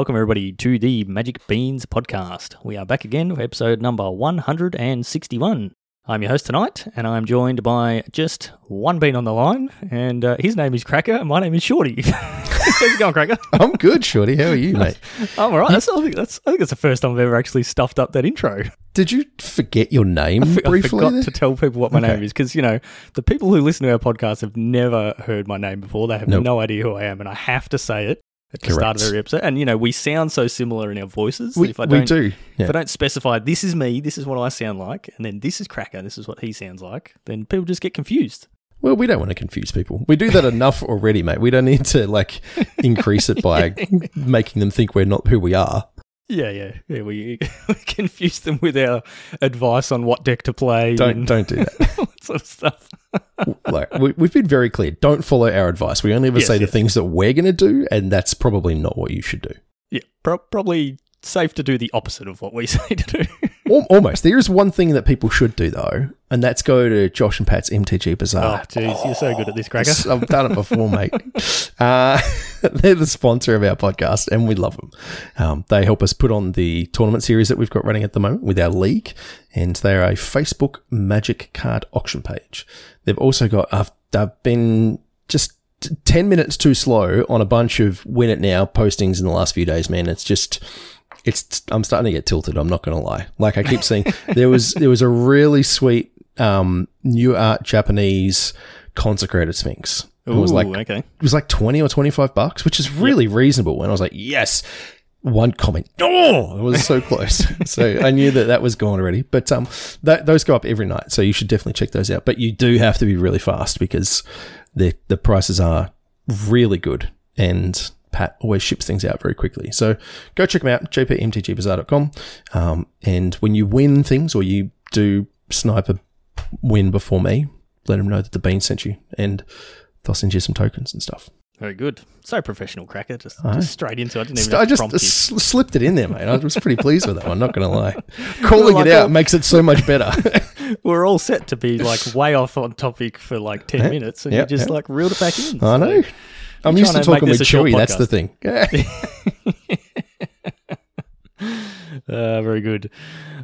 Welcome everybody to the Magic Beans podcast. We are back again for episode number 161. I'm your host tonight, and I'm joined by just one bean on the line, and his name is Cracker, and my name is Shorty. How's it going, Cracker? I'm good, Shorty. How are you, mate? I'm all right. I think that's the first time I've ever actually stuffed up that intro. Did you forget your name briefly? I forgot to tell people what my name is because, you know, the people who listen to our podcast have never heard my name before. They have no idea who I am, and I have to say it at the start of every episode. And, you know, we sound so similar in our voices. We do. Yeah. If I don't specify, this is me, this is what I sound like, and then this is Cracker, this is what he sounds like, then people just get confused. Well, we don't want to confuse people. We do that enough already, mate. We don't need to, like, increase it by making them think we're not who we are. Yeah. We confuse them with our advice on what deck to play. Don't do that. All that sort of stuff. Like, we've been very clear. Don't follow our advice. We only ever say the things that we're going to do, and that's probably not what you should do. Yeah, probably safe to do the opposite of what we say to do. Almost. There is one thing that people should do, though, and that's go to Josh and Pat's MTG Bazaar. Oh, jeez, you're so good at this, Cracker. I've done it before, mate. They're the sponsor of our podcast, and we love them. They help us put on the tournament series that we've got running at the moment with our league, and they're a Facebook Magic card auction page. They've also got... I've been just 10 minutes too slow on a bunch of Win It Now postings in the last few days, man. It's just... I'm starting to get tilted. I'm not going to lie. Like I keep seeing, there was a really sweet new art Japanese consecrated sphinx. Ooh, it was like $20 or $25, which is really reasonable. And I was like, yes. One comment. Oh, it was so close. So I knew that was gone already. But those go up every night, so you should definitely check those out. But you do have to be really fast because the prices are really good and. Pat always ships things out very quickly. So go check them out, jpmtgbazaar.com. And when you win things or you do snipe a win before me, let them know that the bean sent you and they'll send you some tokens and stuff. Very good. So professional, Cracker. Just straight into it. I just slipped it in there, mate. I was pretty pleased with that one, not going to lie. Calling it out makes it so much better. We're all set to be like way off on topic for like 10 minutes and you just like reeled it back in. I know. I'm used to talking with Chewy, that's the thing. Very good.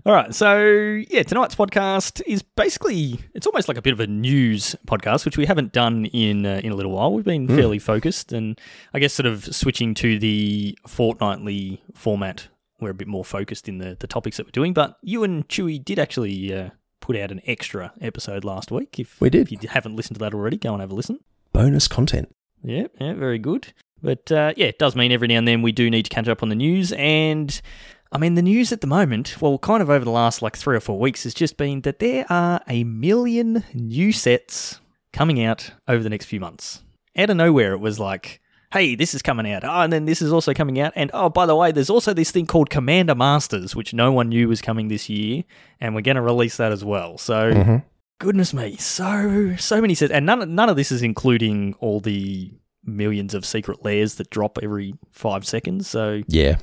All right, so tonight's podcast is basically, it's almost like a bit of a news podcast, which we haven't done in a little while. We've been fairly focused and I guess sort of switching to the fortnightly format. We're a bit more focused in the topics that we're doing, but you and Chewy did actually put out an extra episode last week. If you haven't listened to that already, go and have a listen. Bonus content. Yeah, very good. But, it does mean every now and then we do need to catch up on the news. And, I mean, the news at the moment, well, kind of over the last, like, 3 or 4 weeks has just been that there are 1 million new sets coming out over the next few months. Out of nowhere, it was like, hey, this is coming out. Oh, and then this is also coming out. And, oh, by the way, there's also this thing called Commander Masters, which no one knew was coming this year. And we're going to release that as well. So... Mm-hmm. Goodness me, so many sets. And none of this is including all the millions of secret layers that drop every 5 seconds. So Yeah,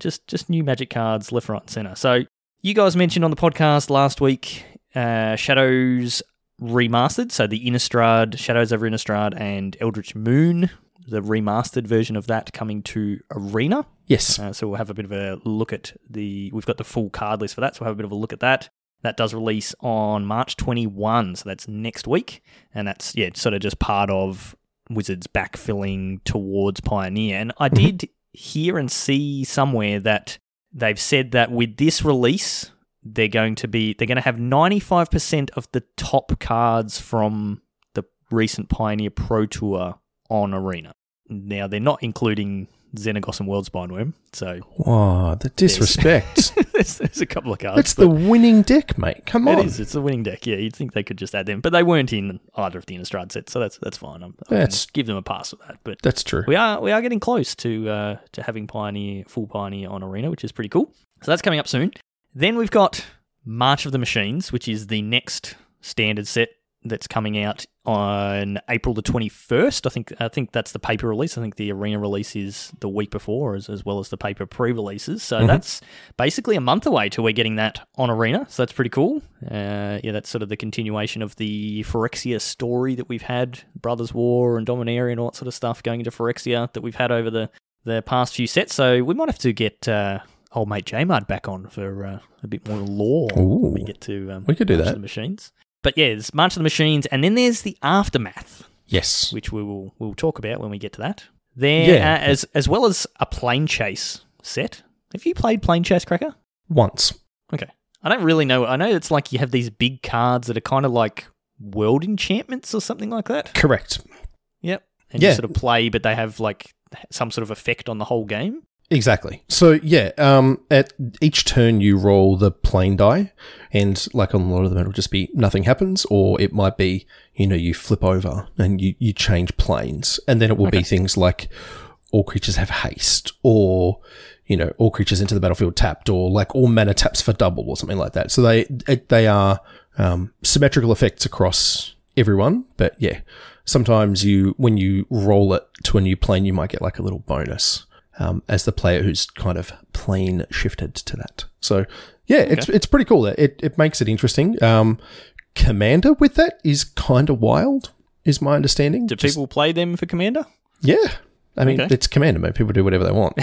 just new Magic cards left, right, and centre. So you guys mentioned on the podcast last week Shadows Remastered, so the Innistrad, Shadows over Innistrad and Eldritch Moon, the remastered version of that coming to Arena. Yes. So we'll have a bit of a look at we've got the full card list for that, so we'll have a bit of a look at that. That does release on March 21, so that's next week. And that's, sort of just part of Wizards backfilling towards Pioneer. And I did hear and see somewhere that they've said that with this release, they're going to have 95% of the top cards from the recent Pioneer Pro Tour on Arena. Now, they're not including Xenagos and Worldspine Wurm, so... Wow, the disrespect. There's a couple of cards. That's the winning deck, mate. Come on. It is. It's the winning deck, yeah. You'd think they could just add them, but they weren't in either of the Innistrad sets, so that's fine. I give them a pass with that. But that's true. We are getting close to having full Pioneer on Arena, which is pretty cool. So that's coming up soon. Then we've got March of the Machines, which is the next standard set that's coming out on April the 21st. I think that's the paper release. I think the Arena release is the week before, as well as the paper pre-releases. So that's basically a month away till we're getting that on Arena. So that's pretty cool. That's sort of the continuation of the Phyrexia story that we've had, Brothers War and Dominaria and all that sort of stuff going into Phyrexia that we've had over the the past few sets, so we might have to get old mate J-Mart back on for a bit more lore. Ooh, when we get to we could do March of the Machines. But yeah, there's March of the Machines, and then there's the Aftermath. Yes. Which we'll talk about when we get to that. There, as well as a Plane Chase set. Have you played Plane Chase, Cracker? Once. Okay. I don't really know. I know it's like you have these big cards that are kind of like world enchantments or something like that. Correct. Yep. And you sort of play, but they have like some sort of effect on the whole game. Exactly. So, yeah, at each turn you roll the plane die, and like on Lord of the Rings, it'll just be nothing happens, or it might be, you know, you flip over and you change planes, and then it will be things like all creatures have haste, or, you know, all creatures into the battlefield tapped, or like all mana taps for double or something like that. So, they are symmetrical effects across everyone, but yeah, sometimes when you roll it to a new plane, you might get like a little bonus. As the player who's kind of plane shifted to that. So, yeah, it's pretty cool. It makes it interesting. Commander with that is kind of wild, is my understanding. Do people play them for Commander? Yeah. I mean, it's Commander, mate. People do whatever they want.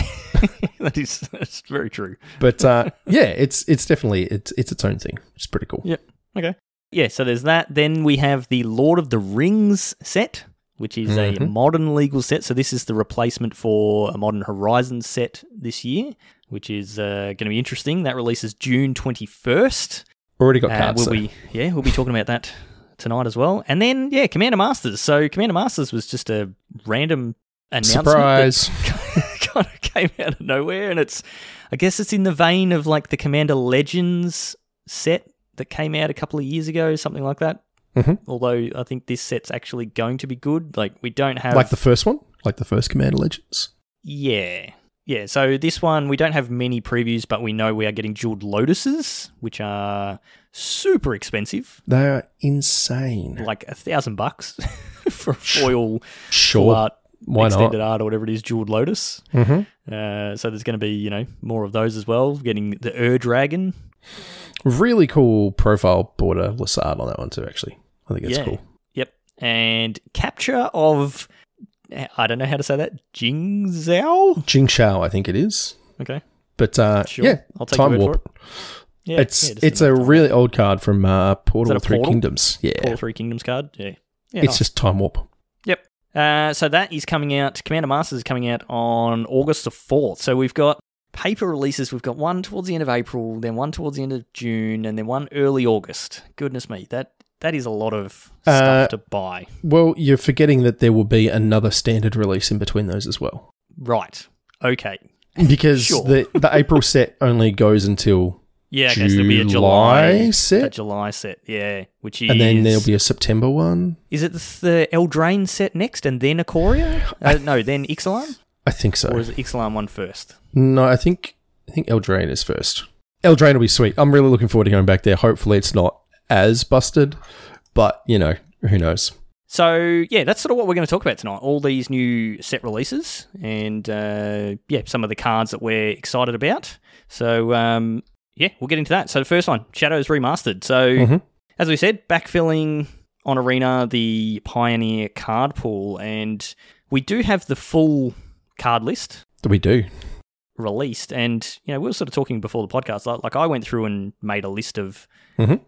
That's very true. But, yeah, it's definitely it's its own thing. It's pretty cool. Yep. Okay. Yeah, so there's that. Then we have the Lord of the Rings set, which is a modern legal set. So this is the replacement for a Modern Horizons set this year, which is going to be interesting. That releases June 21st. Already got cards. We'll be talking about that tonight as well. And then, yeah, Commander Masters. So Commander Masters was just a random announcement. Surprise. That kind of came out of nowhere. And I guess it's in the vein of like the Commander Legends set that came out a couple of years ago, something like that. Mm-hmm. Although I think this set's actually going to be good. Like, we don't have... Like the first one? Like the first Commander Legends? Yeah. Yeah, so this one, we don't have many previews, but we know we are getting Jeweled Lotuses, which are super expensive. They are insane. Like $1,000 for a foil. Sure. Art, why extended not? Art or whatever it is, Jeweled Lotus. Mm-hmm. So there's going to be, you know, more of those as well. Getting the Ur-Dragon. Really cool profile border Lassard on that one too, actually. I think it's cool. Yep. And capture of, I don't know how to say that, Jingxiao? Jingxiao, I think it is. Okay. But, sure. Yeah, I'll take Time Warp. For it. Yeah, it's a really old card from Portal of Three Kingdoms. Yeah. Portal of Three Kingdoms card, yeah it's nice. Just Time Warp. Yep. So that is coming out, Commander Masters is coming out on August the 4th. So we've got paper releases. We've got one towards the end of April, then one towards the end of June, and then one early August. Goodness me, that is a lot of stuff to buy. Well, you're forgetting that there will be another standard release in between those as well. Right. Okay. Because the April set only goes until so there'll be a July set. A July set, yeah. Which is, and then there'll be a September one. Is it the Eldraine set next and then Ikoria? No, then Ixalan? I think so. Or is it Ixalan one first? No, I think Eldraine is first. Eldraine will be sweet. I'm really looking forward to going back there. Hopefully it's not as busted, but, you know, who knows? So, yeah, that's sort of what we're going to talk about tonight. All these new set releases and, some of the cards that we're excited about. So, we'll get into that. So, the first one, Shadows Remastered. So, as we said, backfilling on Arena, the Pioneer card pool, and we do have the full card list. We do. Released, and you know, we were sort of talking before the podcast, like I went through and made a list of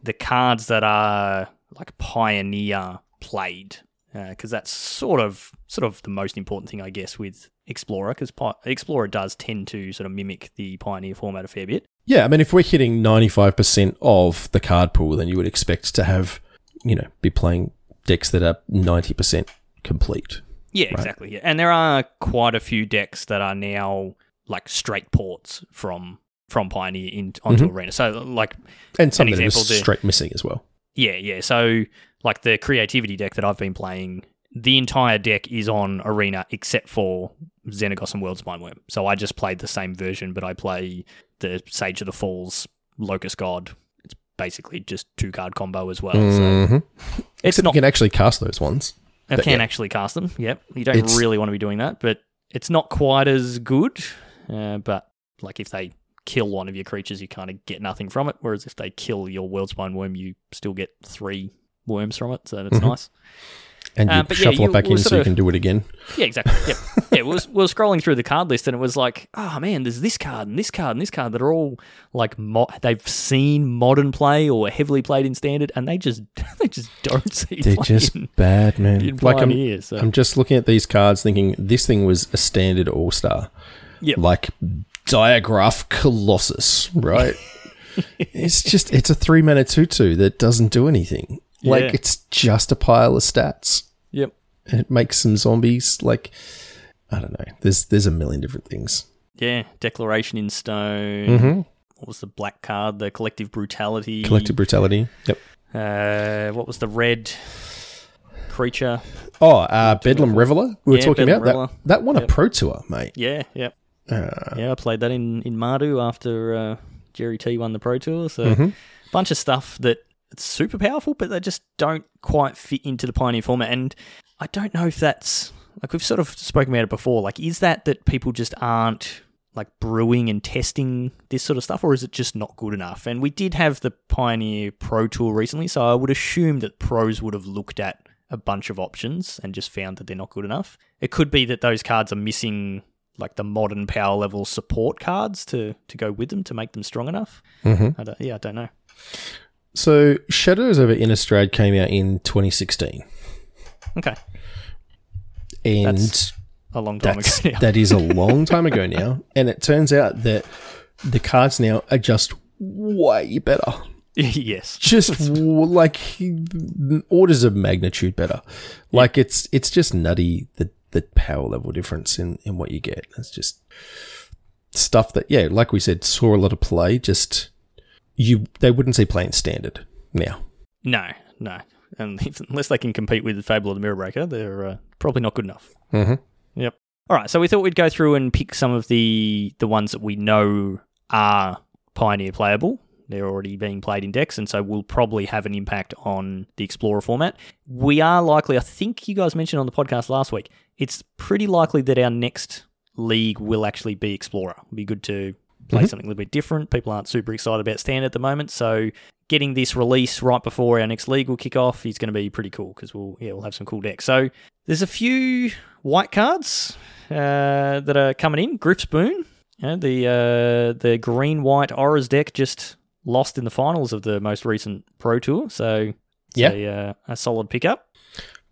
the cards that are like Pioneer played, because that's sort of the most important thing, I guess, with Explorer, because Explorer does tend to sort of mimic the Pioneer format a fair bit. Yeah, I mean, if we're hitting 95% of the card pool, then you would expect to have, you know, be playing decks that are 90% complete. Yeah, right? Exactly. Yeah. And there are quite a few decks that are now like straight ports from Pioneer onto Arena. So, like, and some of it is straight missing as well. Yeah, yeah. So, like, the Creativity deck that I've been playing, the entire deck is on Arena except for Xenagos and Worldspine Wurm. So, I just played the same version, but I play the Sage of the Falls, Locust God. It's basically just two-card combo as well. So except you can actually cast those ones. I can actually cast them, yep. You don't really want to be doing that, but it's not quite as good. But, like, if they kill one of your creatures, you kind of get nothing from it, whereas if they kill your Worldspine Worm, you still get 3 worms from it, so that's nice. And you shuffle it back in so you can do it again. Yeah, exactly. Yep. Yeah, we're scrolling through the card list and it was like, oh man, there's this card and this card and this card that are all like they've seen modern play or heavily played in standard, and they just don't see. They're just bad, man. I'm just looking at these cards thinking this thing was a standard all-star. Yeah, like Diagraph Colossus, right? It's a 3-mana 2/2 that doesn't do anything. Like, it's just a pile of stats. Yep. And it makes some zombies. Like, I don't know. There's a million different things. Yeah. Declaration in Stone. Mm-hmm. What was the black card? The Collective Brutality. Yep. What was the red creature? Oh, Bedlam Reveller. We were talking Bedlam about Reveller. That won a Pro Tour, mate. Yeah, yeah. I played that in Mardu after Jerry T won the Pro Tour. So, a bunch of stuff that... It's super powerful, but they just don't quite fit into the Pioneer format. And I don't know if that's... Like, we've sort of spoken about it before. Like, is that people just aren't, like, brewing and testing this sort of stuff, or is it just not good enough? And we did have the Pioneer Pro Tour recently, so I would assume that pros would have looked at a bunch of options and just found that they're not good enough. It could be that those cards are missing, like, the modern power level support cards to go with them to make them strong enough. Mm-hmm. I don't know. So, Shadows over Innistrad came out in 2016. Okay. And that's a long time ago now. That is a long time ago now. And it turns out that the cards now are just way better. Yes. Just like orders of magnitude better. Like, it's just nutty, the power level difference in what you get. It's just stuff that, like we said, saw a lot of play, just... They wouldn't see playing standard now. No. And unless they can compete with the Fable of the Mirror Breaker, they're probably not good enough. Mm-hmm. Yep. All right, so we thought we'd go through and pick some of the ones that we know are Pioneer playable. They're already being played in decks, and so we'll probably have an impact on the Explorer format. We are likely, I think you guys mentioned on the podcast last week, it's pretty likely that our next league will actually be Explorer. It'd be good to... play something a little bit different. People aren't super excited about Standard at the moment, so getting this release right before our next league will kick off is going to be pretty cool because we'll have some cool decks. So there's a few white cards that are coming in. Grifspoon, the green-white Auras deck just lost in the finals of the most recent Pro Tour, so it's a solid pickup.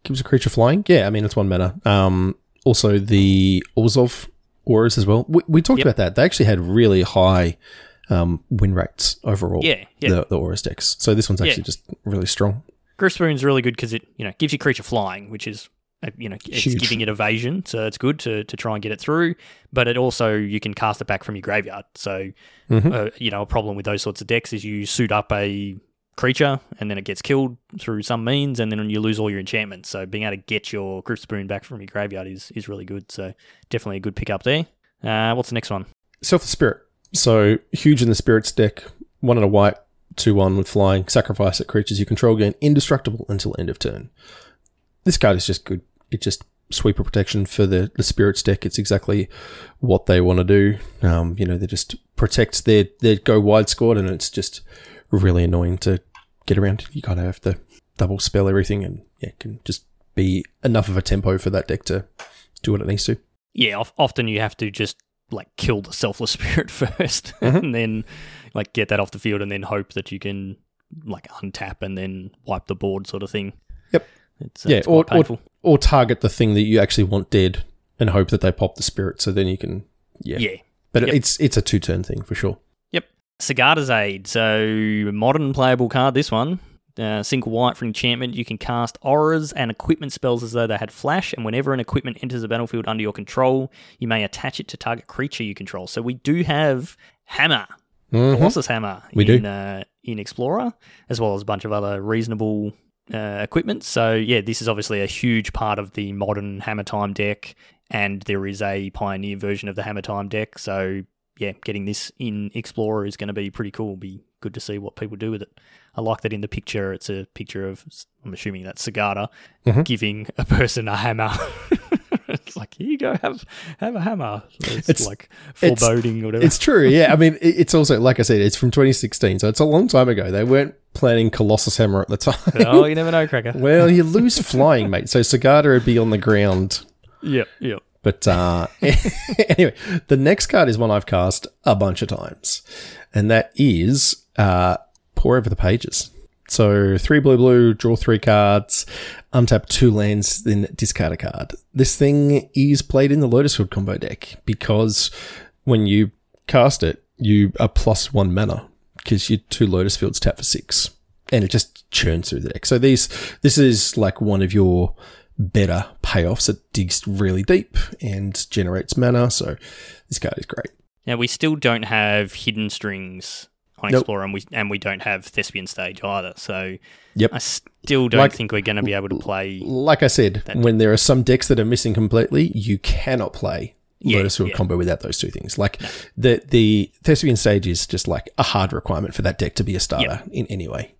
Gives a creature flying. Yeah, I mean, it's 1 mana. Also, the Orzhov Auras as well. We talked about that. They actually had really high win rates overall. Yeah. The Auras decks. So this one's actually just really strong. Grifspoon's really good because it gives your creature flying, which is it's huge. Giving it evasion, so it's good to try and get it through. But it also you can cast it back from your graveyard. So a problem with those sorts of decks is you suit up a creature and then it gets killed through some means, and then you lose all your enchantments. So being able to get your Grifspoon back from your graveyard is really good. So definitely a good pick up there. What's the next one? Selfless Spirit. So huge in the Spirits deck. 1 and a white, 2/1 with flying. Sacrifice at creatures you control gain indestructible until end of turn. This card is just good. It just sweeper protection for the Spirits deck. It's exactly what they want to do. They just protect their go wide squad, and it's just really annoying to get around. You kind of have to double spell everything, and it can just be enough of a tempo for that deck to do what it needs to. Yeah, often you have to just like kill the Selfless Spirit first, and then like get that off the field, and then hope that you can like untap and then wipe the board, sort of thing. Yep. It's or painful. Or target the thing that you actually want dead, and hope that they pop the Spirit, so then you can But it's a 2-turn thing for sure. Sagada's Aid, so modern playable card, this one. 1 white for enchantment. You can cast auras and equipment spells as though they had flash, and whenever an equipment enters the battlefield under your control, you may attach it to target creature you control. So we do have Hammer, Colossus Hammer in Explorer, as well as a bunch of other reasonable equipment. So yeah, this is obviously a huge part of the modern Hammer Time deck, and there is a Pioneer version of the Hammer Time deck, so... yeah, getting this in Explorer is going to be pretty cool. It'll be good to see what people do with it. I like that in the picture, it's a picture of, I'm assuming that's Sagada, giving a person a hammer. It's like, here you go, have a hammer. So it's like foreboding or whatever. It's true, yeah. I mean, it's also, like I said, it's from 2016, so it's a long time ago. They weren't planning Colossus Hammer at the time. Oh, you never know, Cracker. Well, you lose flying, mate. So Sagata would be on the ground. Yep, yep. But anyway, the next card is one I've cast a bunch of times, and that is Pour Over the Pages. So 3 blue, draw 3 cards, untap 2 lands, then discard a card. This thing is played in the Lotusfield combo deck because when you cast it, you are +1 mana because your 2 Lotusfields tap for 6, and it just churns through the deck. So this is like one of your better payoffs. It digs really deep and generates mana. So this card is great. Now we still don't have Hidden Strings on Explorer, and we don't have Thespian Stage either. So I still don't think we're going to be able to play. Like I said, when there are some decks that are missing completely, you cannot play Lotusfield combo without those two things. Like the Thespian Stage is just like a hard requirement for that deck to be a starter in any way.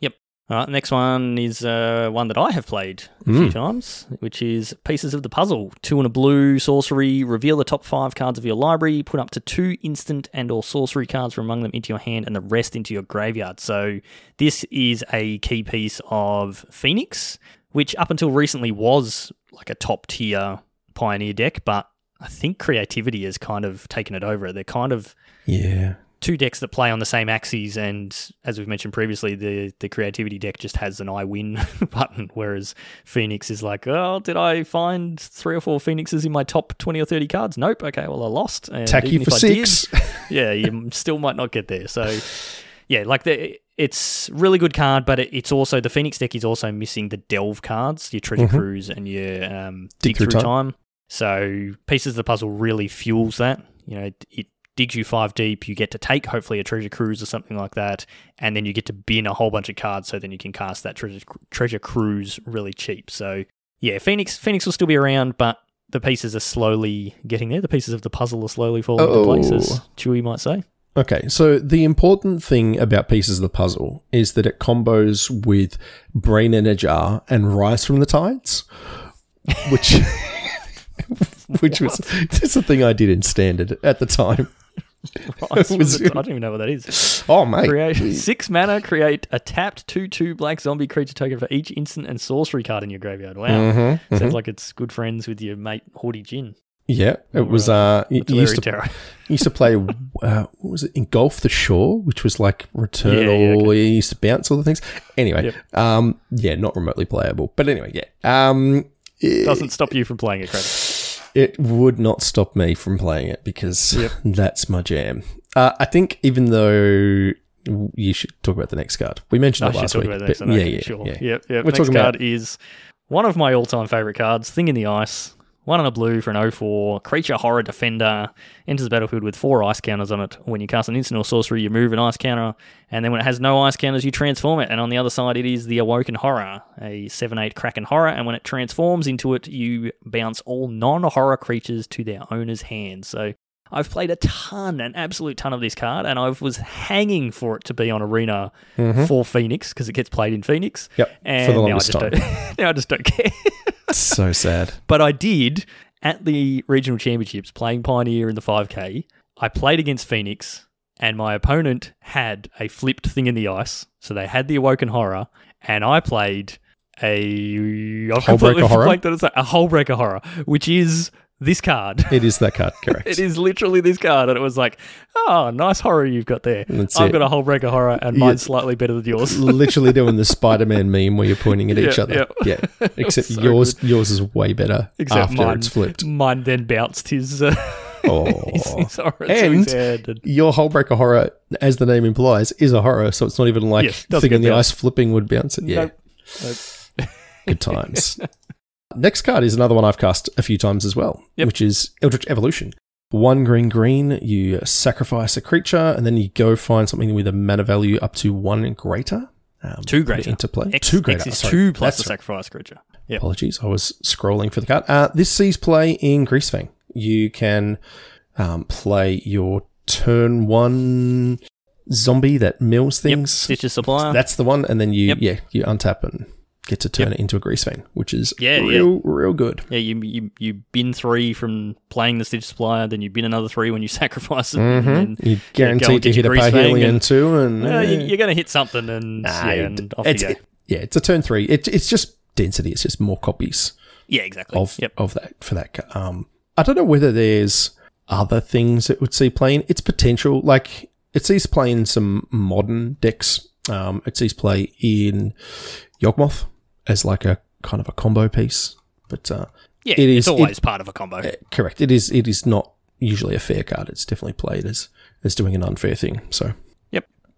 Yep. All right. Next one is one that I have played a few times, which is Pieces of the Puzzle. 2 and a blue sorcery. Reveal the top 5 cards of your library. Put up to 2 instant and or sorcery cards from among them into your hand and the rest into your graveyard. So this is a key piece of Phoenix, which up until recently was like a top tier Pioneer deck, but I think Creativity has kind of taken it over. They're kind of two decks that play on the same axes, and as we've mentioned previously, the Creativity deck just has an I win button, whereas Phoenix is like, oh, did I find 3 or 4 Phoenixes in my top 20 or 30 cards? Nope. Okay, well, I lost. And tack you for 6. Did, you still might not get there. So, yeah, like it's really good card, but it's also, the Phoenix deck is also missing the Delve cards, your Treasure Cruise and your Dig Through Time. So Pieces of the Puzzle really fuels that. You know, it digs you 5 deep. You get to take, hopefully, a Treasure Cruise or something like that, and then you get to bin a whole bunch of cards so then you can cast that Treasure Cruise really cheap. So, yeah, Phoenix will still be around, but the pieces are slowly getting there. The pieces of the puzzle are slowly falling into place, as Chewy might say. Okay, so the important thing about Pieces of the Puzzle is that it combos with Brain in a Jar and Rise from the Tides, which... Which was just a thing I did in standard at the time. I don't even know what that is. Oh, mate. Create 6 mana, create a tapped 2/2 black zombie creature token for each instant and sorcery card in your graveyard. Wow. Mm-hmm, sounds like it's good friends with your mate, Haughty Jin. Yeah, it was. He used to play, what was it, Engulf the Shore, which was like Return All. He used to bounce all the things. Anyway, not remotely playable. But anyway, yeah. Doesn't stop you from playing it, Craig. It would not stop me from playing it because that's my jam. I think even though you should talk about the next card. We mentioned it last week. Next card is one of my all-time favourite cards, Thing in the Ice. 1 and a blue for an 0/4, creature horror defender, enters the battlefield with 4 ice counters on it. When you cast an instant or sorcery, you move an ice counter, and then when it has no ice counters, you transform it. And on the other side, it is the Awoken Horror, a 7/8 Kraken horror, and when it transforms into it, you bounce all non-horror creatures to their owner's hand. So I've played an absolute ton of this card, and I was hanging for it to be on Arena for Phoenix, because it gets played in Phoenix. Yep, and for the longest time. Now I just don't care. So sad. But I did, at the regional championships, playing Pioneer in the 5K, I played against Phoenix, and my opponent had a flipped Thing in the Ice, so they had the Awoken Horror, and I played a Holebreaker Horror, which is this card. It is that card, correct. It is literally this card, and it was like, oh, nice horror you've got there. I've got a Holebreaker Horror, and mine's slightly better than yours. Literally doing the Spider-Man meme where you're pointing at each other. Yeah, yeah. Except yours is way better it's flipped. Mine then bounced his... his horror and your Holebreaker Horror, as the name implies, is a horror, so it's not even like Thing in the Ice flipping would bounce it. Yeah. Nope. Good times. Next card is another one I've cast a few times as well, which is Eldritch Evolution. 1 green, you sacrifice a creature, and then you go find something with a mana value up to 1 greater. 2 greater. Into play. X is 2 plus the sacrifice creature. Yep. Apologies, I was scrolling for the card. This sees play in Greasefang. You can play your turn 1 zombie that mills things. Stitcher Supplier. That's the one, and then you untap and get to turn it into a Greasefang, which is real good. Yeah, you bin 3 from playing the Stitch Supplier, then you bin another 3 when you sacrifice it. Mm-hmm. And you're guaranteed to hit a Parhelion too. And, you're going to hit something and off you go. It's a turn 3. It's just density. It's just more copies. Yeah, exactly. Of that for that. I don't know whether there's other things that would see playing. It's potential. Like, it sees play in some modern decks. It sees play in Yawgmoth as like a kind of a combo piece, but it's always part of a combo. Correct. It is not usually a fair card. It's definitely played as doing an unfair thing. So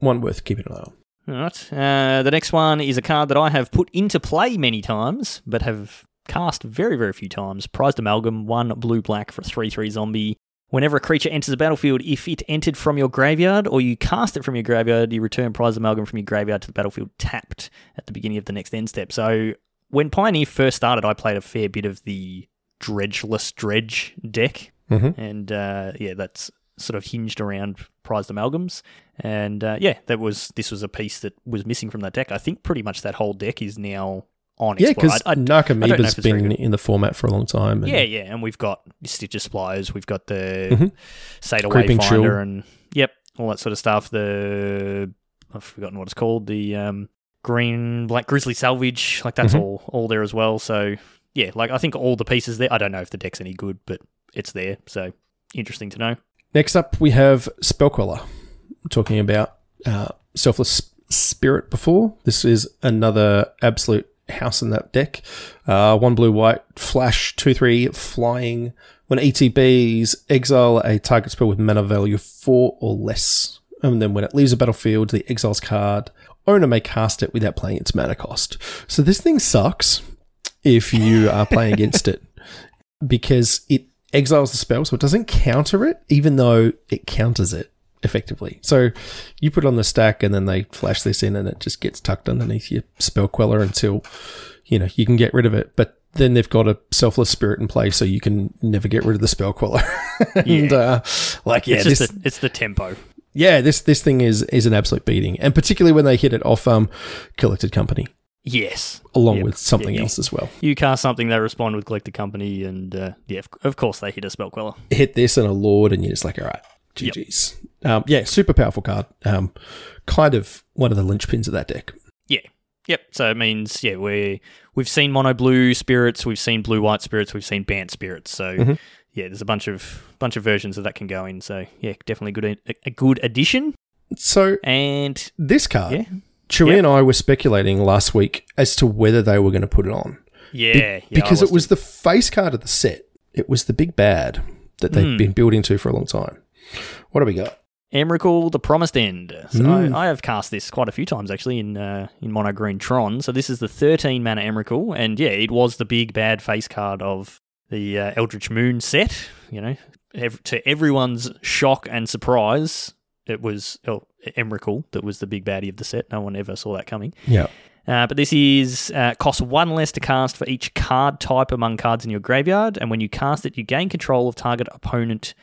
one worth keeping an eye on. All right. The next one is a card that I have put into play many times, but have cast very, very few times. Prized Amalgam, 1 blue-black for a 3/3 zombie. Whenever a creature enters the battlefield, if it entered from your graveyard or you cast it from your graveyard, you return Prized Amalgam from your graveyard to the battlefield tapped at the beginning of the next end step. So when Pioneer first started, I played a fair bit of the Dredgeless Dredge deck. Mm-hmm. And that's sort of hinged around Prized Amalgams. And this was a piece that was missing from that deck. I think pretty much that whole deck is now on Explorer. Yeah, because Narcomoeba's been in the format for a long time. And and we've got Stitcher Spliers, we've got the Satyr Wayfinder and all that sort of stuff. I've forgotten what it's called, the green, black grizzly salvage, like that's all there as well. So I think all the pieces there. I don't know if the deck's any good, but it's there, so interesting to know. Next up, we have Spellqueller. We're talking about Selfless Spirit before. This is another absolute house in that deck. 1 blue-white, flash, 2/3, flying. When ETBs, exile a target spell with mana value 4 or less. And then when it leaves the battlefield, the exiles card, owner may cast it without playing its mana cost. So this thing sucks if you are playing against it, because it exiles the spell, so it doesn't counter it, even though it counters it effectively. So you put it on the stack and then they flash this in and it just gets tucked underneath your Spellqueller until, you can get rid of it. But then they've got a Selfless Spirit in play, so you can never get rid of the Spellqueller. And it's the tempo. Yeah, this thing is an absolute beating. And particularly when they hit it off Collected Company. Yes. Along with something else as well. You cast something, they respond with Collected Company, and of course they hit a Spellqueller. Hit this and a Lord, and you're just like, all right, GG's. Yep. Super powerful card. Kind of one of the linchpins of that deck. Yeah. Yep. So it means, we've seen mono blue spirits, we've seen blue white spirits, we've seen Bant spirits. So there's a bunch of versions that can go in. So definitely a good addition. So and this card, Chewie and I were speculating last week as to whether they were going to put it on. Because it was the face card of the set. It was the big bad that they've been building to for a long time. What do we got? Emrakul, the Promised End. So I have cast this quite a few times actually in Mono Green Tron. So this is the 13 mana Emrakul, and it was the big bad face card of the Eldritch Moon set. To everyone's shock and surprise, it was Emrakul that was the big baddie of the set. No one ever saw that coming. Yeah. But this is costs 1 less to cast for each card type among cards in your graveyard, and when you cast it, you gain control of target opponent.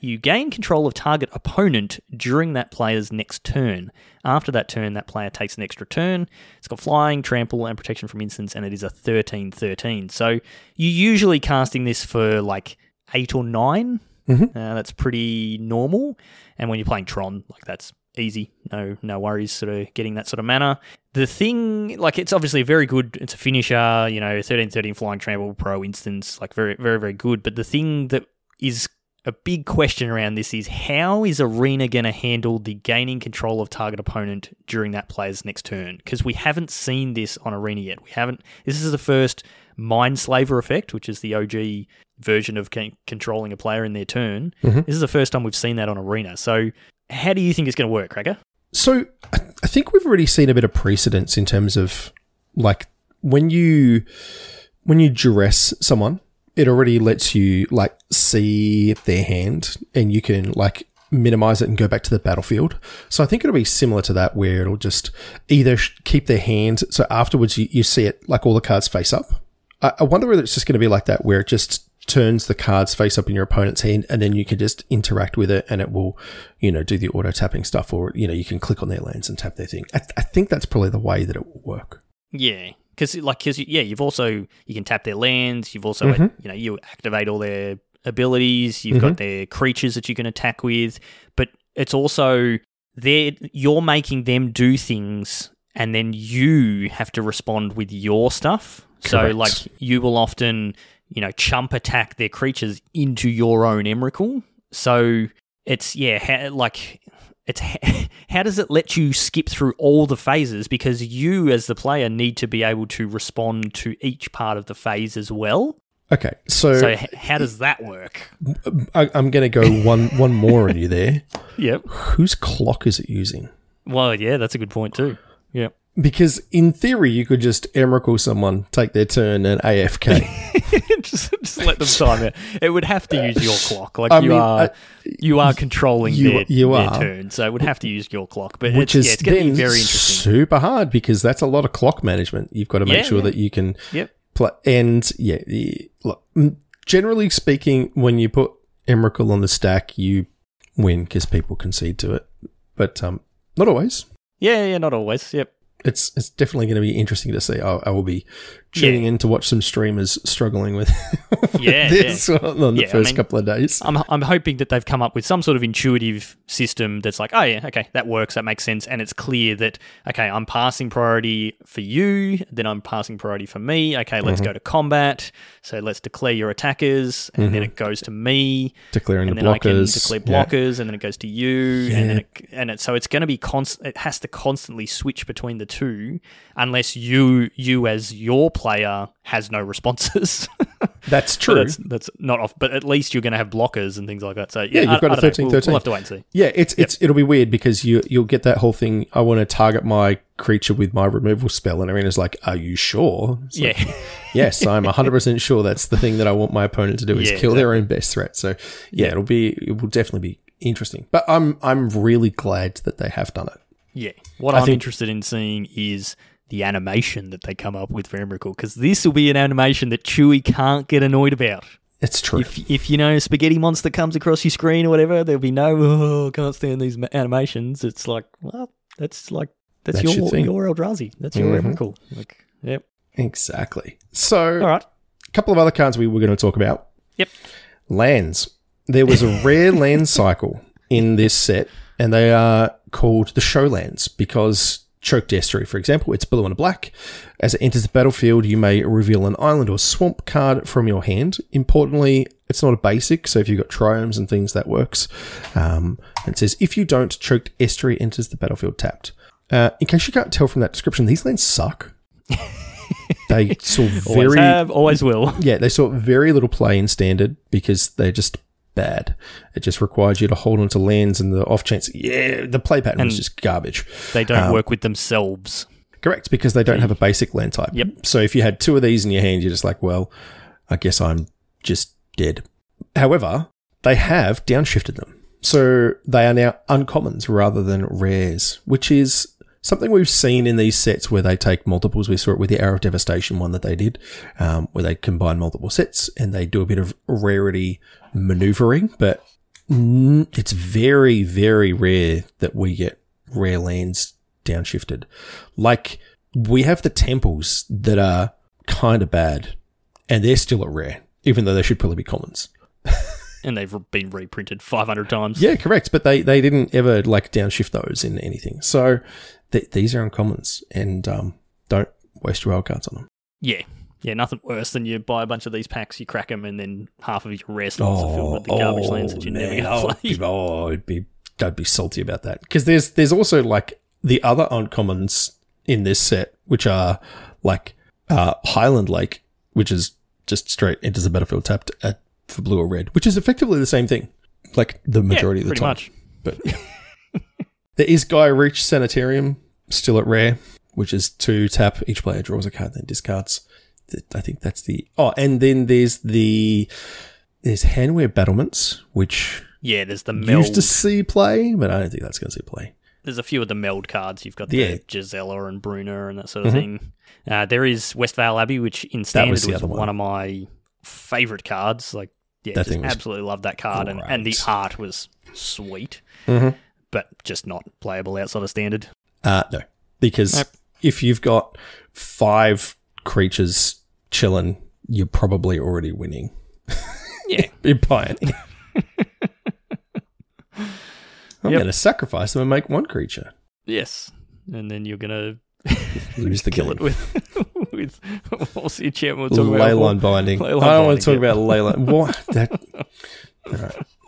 You gain control of target opponent during that player's next turn. After that turn, that player takes an extra turn. It's got flying, trample, and protection from instants, and it is a 13/13. So you're usually casting this for like 8 or 9. Mm-hmm. That's pretty normal. And when you're playing Tron, like that's easy. No worries sort of getting that sort of mana. The thing, like it's obviously very good. It's a finisher, 13/13 flying, trample, pro instance, like very, very, very good. But the thing that is a big question around this is, how is Arena going to handle the gaining control of target opponent during that player's next turn? Because we haven't seen this on Arena yet. This is the first Mindslaver effect, which is the OG version of controlling a player in their turn. Mm-hmm. This is the first time we've seen that on Arena. So how do you think it's going to work, Cracker? So I think we've already seen a bit of precedence in terms of like when you duress someone, it already lets you like see their hand and you can like minimize it and go back to the battlefield. So I think it'll be similar to that, where it'll just either keep their hand. So afterwards you see it like all the cards face up. I wonder whether it's just going to be like that, where it just turns the cards face up in your opponent's hand, and then you can just interact with it and it will, do the auto tapping stuff, or, you can click on their lands and tap their thing. I think that's probably the way that it will work. Yeah. because you've also, you can tap their lands, you've also you activate all their abilities, you've got their creatures that you can attack with, but it's also you're making them do things and then you have to respond with your stuff. Correct. So like you will often, chump attack their creatures into your own Emrakul. So it's how does it let you skip through all the phases? Because you as the player need to be able to respond to each part of the phase as well. Okay, so how does that work? I'm going to go one more on you there. Yep. Whose clock is it using? Well, yeah, that's a good point too. Yeah. Because in theory, you could just Emrakul someone, take their turn, and AFK. just let them time it. It would have to use your clock. Like you are controlling their turn, so it would have to use your clock. But it's going to be very interesting. Super hard because that's a lot of clock management. You've got to make sure that you can. Yep. And look, generally speaking, when you put Emrakul on the stack, you win because people concede to it, but not always. Yeah, not always. Yep, it's definitely going to be interesting to see. I will be tuning in to watch some streamers struggling with this on the first couple of days. I'm hoping that they've come up with some sort of intuitive system that's like, oh yeah, okay, that works, that makes sense, and it's clear that okay, I'm passing priority for you, then I'm passing priority for me. Okay, let's go to combat. So let's declare your attackers, and then it goes to me declaring the blockers. And then I can declare blockers, and then it goes to you, and then so it's going to be it has to constantly switch between the two, unless you as your player has no responses. That's true. That's not off, but at least you're going to have blockers and things like that. So you've got a 13-13. We'll have to wait and see. Yeah, it'll be weird because you'll get that whole thing. I want to target my creature with my removal spell, and Arena's like, "Are you sure?" It's like, yes, I'm 100% sure that's the thing that I want my opponent to do is kill their own best threat. So it will definitely be interesting. But I'm really glad that they have done it. Yeah, what I'm interested in seeing is the animation that they come up with for Emrakul, because this will be an animation that Chewie can't get annoyed about. It's true. If Spaghetti Monster comes across your screen or whatever, there'll be no, oh, can't stand these animations. It's like, well, that's your Eldrazi. That's your Emrakul. Like, yep. Exactly. So, all right. A couple of other cards we were going to talk about. Yep. Lands. There was a rare land cycle in this set, and they are called the Showlands because Choked Estuary, for example, it's blue and a black. As it enters the battlefield, you may reveal an island or swamp card from your hand. Importantly, it's not a basic, so if you've got triomes and things, that works. It says, if you don't, Choked Estuary enters the battlefield tapped. In case you can't tell from that description, these lands suck. They saw always have, always will. Yeah, they saw very little play in Standard because they're just bad. It just requires you to hold on to lands and the off chance. Yeah, the play pattern was just garbage. They don't work with themselves. Correct, because they don't have a basic land type. Yep. So if you had two of these in your hand, you're just like, well, I guess I'm just dead. However, they have downshifted them. So they are now uncommons rather than rares, which is something we've seen in these sets where they take multiples. We saw it with the Arrow of Devastation one that they did, where they combine multiple sets and they do a bit of rarity maneuvering. But it's very, very rare that we get rare lands downshifted. Like, we have the temples that are kind of bad, and they're still a rare, even though they should probably be commons. And they've been reprinted 500 times. Yeah, correct. But they didn't ever, like, downshift those in anything. So, these are uncommons, and don't waste your wildcards on them. Yeah. Yeah, nothing worse than you buy a bunch of these packs, you crack them, and then half of your rare slots are filled with the garbage lands that you're never going to play. I'd be salty about that. Because there's also, like, the other uncommons in this set, which are, like, Highland Lake, which is just straight enters the battlefield tapped at for blue or red, which is effectively the same thing, like the majority of the time. Pretty much. But there is Guy Reach Sanitarium, still at rare, which is 2 tap, each player draws a card, then discards. I think that's the... Oh, and then there's Handware Battlements, which... Yeah, there's the meld. Used to see play, but I don't think that's going to see play. There's a few of the meld cards. You've got the Gisela and Brunner and that sort of thing. There is Westvale Abbey, which in Standard was one of my favourite cards, like... Yeah, that just absolutely loved that card, and the art was sweet, but just not playable outside of Standard. No, because if you've got 5 creatures chilling, you're probably already winning. Yeah. In Pioneer. I'm going to sacrifice them and make one creature. Yes. And then you're going to lose the kill it with what's the enchantment we're talking about? Leyline Binding. I don't want to talk about Leyline. What?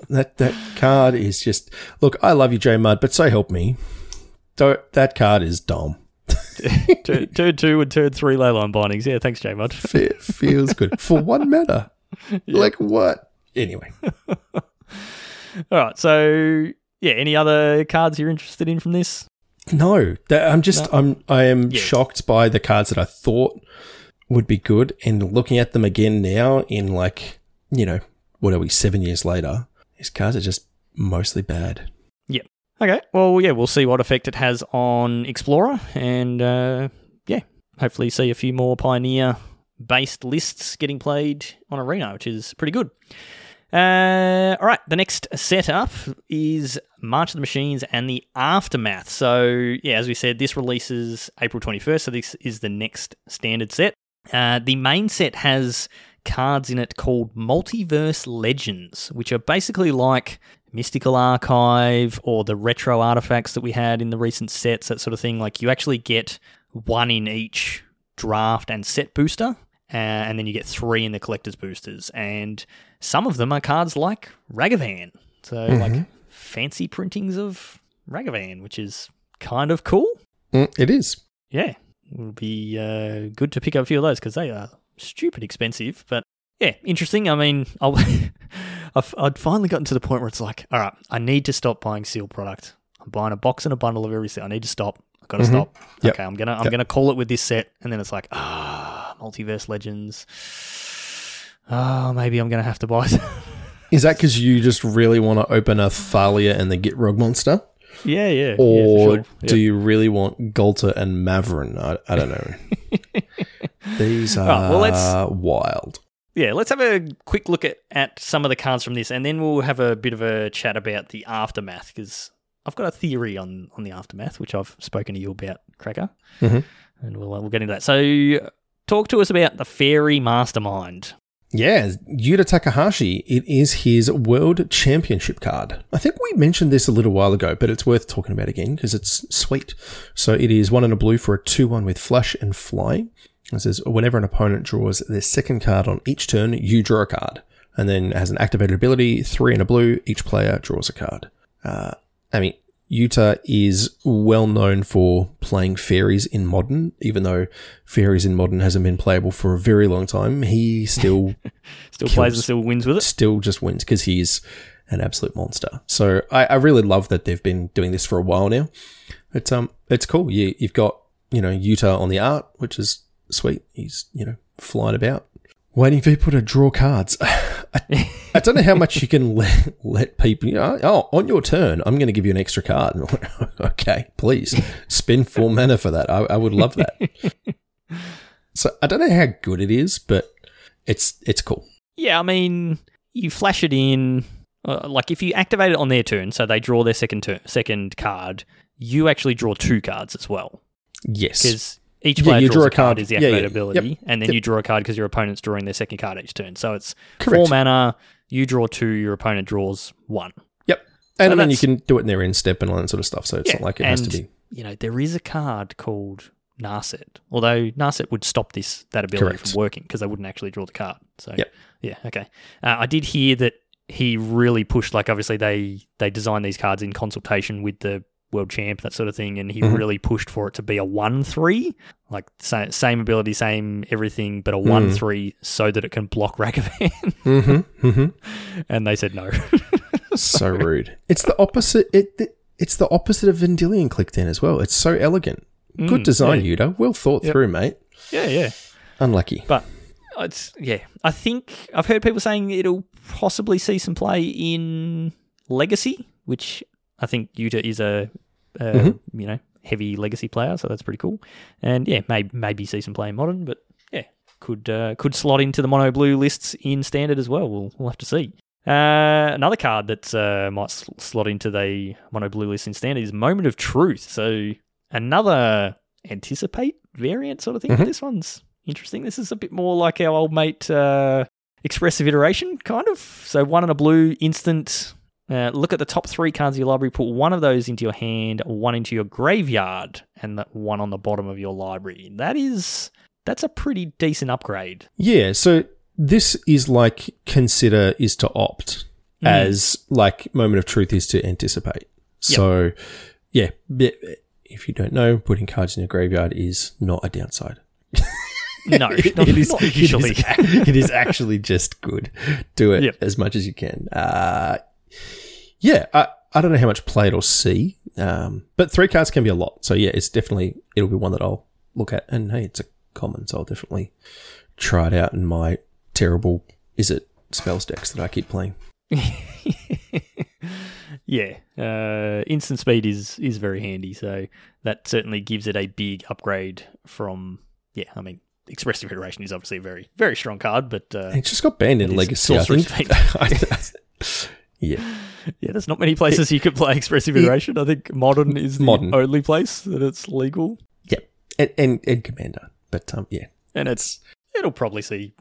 That card is just... Look, I love you, J-Mud, but so help me. That card is dumb. Turn 2 and turn 3 Leyline Bindings. Yeah, thanks, J-Mud. Feels good. For one matter. Yeah. Like what? Anyway. All right, so... Yeah, any other cards you're interested in from this? No. I am shocked by the cards that I thought would be good, and looking at them again now in, like, you know, what are we, 7 years later, these cards are just mostly bad. Yeah. Okay. Well, yeah, we'll see what effect it has on Explorer, and yeah, hopefully see a few more Pioneer-based lists getting played on Arena, which is pretty good. All right, the next setup is March of the Machines and the Aftermath. So, yeah, as we said, this releases April 21st, so this is the next standard set. The main set has cards in it called Multiverse Legends, which are basically like Mystical Archive or the retro artifacts that we had in the recent sets, that sort of thing. Like, you actually get one in each draft and set booster, and then you get three in the collector's boosters. And some of them are cards like Ragavan. So, like, fancy printings of Ragavan, which is kind of cool. It is. Yeah. It'll be good to pick up a few of those because they are stupid expensive. But, yeah, interesting. I mean, I'd finally gotten to the point where it's like, all right, I need to stop buying sealed product. I'm buying a box and a bundle of every set. I need to stop. I've got to stop. Yep. Okay, I'm gonna call it with this set. And then it's like, Multiverse Legends. Oh, maybe I'm going to have to buy some. Is that because you just really want to open a Thalia and the Gitrog monster? Yeah, yeah. Or yeah, for sure. Do you really want Golter and Mavrin? I don't know. These are wild. Yeah, let's have a quick look at some of the cards from this, and then we'll have a bit of a chat about the Aftermath, because I've got a theory on the Aftermath, which I've spoken to you about, Cracker, and we'll get into that. So talk to us about the Fairy Mastermind. Yeah, Yuta Takahashi, it is his World Championship card. I think we mentioned this a little while ago, but it's worth talking about again because it's sweet. So it is 1 and a blue for a 2-1 with flash and flying. It says, whenever an opponent draws their second card on each turn, you draw a card. And then it has an activated ability, 3 and a blue, each player draws a card. I mean, Yuta is well known for playing fairies in Modern, even though fairies in Modern hasn't been playable for a very long time. He still plays and still wins with it. Still just wins because he is an absolute monster. So I really love that they've been doing this for a while now. It's cool. You've got, you know, Yuta on the art, which is sweet. He's, you know, flying about, waiting for people to draw cards. I don't know how much you can let people, you know, on your turn, I'm going to give you an extra card. Okay, please. Spend 4 mana for that. I would love that. So, I don't know how good it is, but it's cool. Yeah, I mean, you flash it in. Like, if you activate it on their turn, so they draw their second card, you actually draw 2 cards as well. Yes. Because each player draws a card is the activated ability, and then you draw a card because your opponent's drawing their second card each turn. So it's 4 mana, you draw 2, your opponent draws 1. Yep. And then you can do it in their end step and all that sort of stuff, so it's not like it has to be. You know, there is a card called Narset, although Narset would stop that ability from working because they wouldn't actually draw the card. So yeah, okay. I did hear that he really pushed, like, obviously they designed these cards in consultation with the world champ, that sort of thing, and he really pushed for it to be a 1-3, like same ability, same everything, but a 1-3 so that it can block Ragavan. And they said no. So rude. It's the opposite. It's the opposite of Vendilion clicked in as well. It's so elegant. Good design, Yuta. Well thought through, mate. Yeah, yeah. Unlucky, but it's I think I've heard people saying it'll possibly see some play in Legacy, which I think Yuta is you know, heavy Legacy player, so that's pretty cool. And yeah, maybe see some play in Modern, but yeah, could slot into the mono blue lists in Standard as well. We'll have to see. Another card that might slot into the mono blue list in Standard is Moment of Truth. So another anticipate variant sort of thing. This one's Interesting. This is a bit more like our old mate Expressive Iteration, kind of. So one and a blue, instant. Look at the top three cards of your library, put one of those into your hand, one into your graveyard, and that one on the bottom of your library. That's a pretty decent upgrade. Yeah, so this is like consider is to opt, as like moment of truth is to anticipate. So, yeah, if you don't know, putting cards in your graveyard is not a downside. No, not usually. It is actually just good. Do it as much as you can. Yeah, I don't know how much play it'll see, but three cards can be a lot. So, yeah, it's definitely, it'll be one that I'll look at. And, hey, it's a common, so I'll definitely try it out in my terrible, is it spells decks that I keep playing. Yeah, instant speed is very handy. So, that certainly gives it a big upgrade from, Expressive Iteration is obviously a very, very strong card, but... it just got banned in Legacy, I think. Yeah, there's not many places you could play Expressive Iteration. I think Modern is the only place that it's legal. Yeah, and Commander, but yeah. And it'll probably see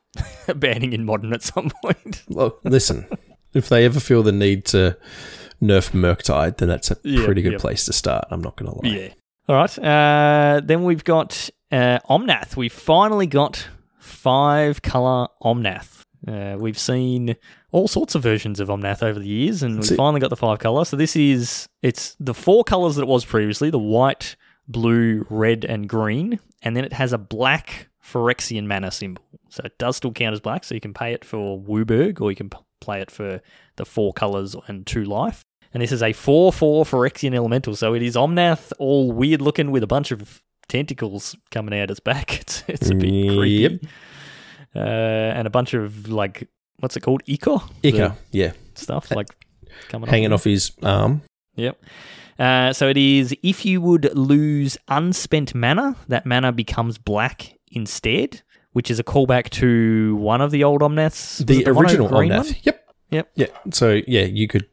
a banning in Modern at some point. Well, listen, if they ever feel the need to nerf Murktide, then that's a pretty good place to start, I'm not going to lie. Yeah. All right, then we've got Omnath. We've finally got 5-colour Omnath. We've seen all sorts of versions of Omnath over the years, and we finally got the 5-colour. So this is, it's the 4 colours that it was previously, the white, blue, red, and green, and then it has a black Phyrexian mana symbol. So it does still count as black, so you can pay it for Wooburg, or you can play it for the 4 colours and 2 life. And this is a 4/4 Phyrexian Elemental, so it is Omnath, all weird-looking with a bunch of tentacles coming out its back. It's a bit creepy. Yep. And a bunch of, like, what's it called? Ichor, yeah. Stuff, like, coming hanging off his arm. Yep. So it is, if you would lose unspent mana, that mana becomes black instead, which is a callback to one of the old Omnaths. The original Omnath, one? Yep. Yeah. So, yeah, you could,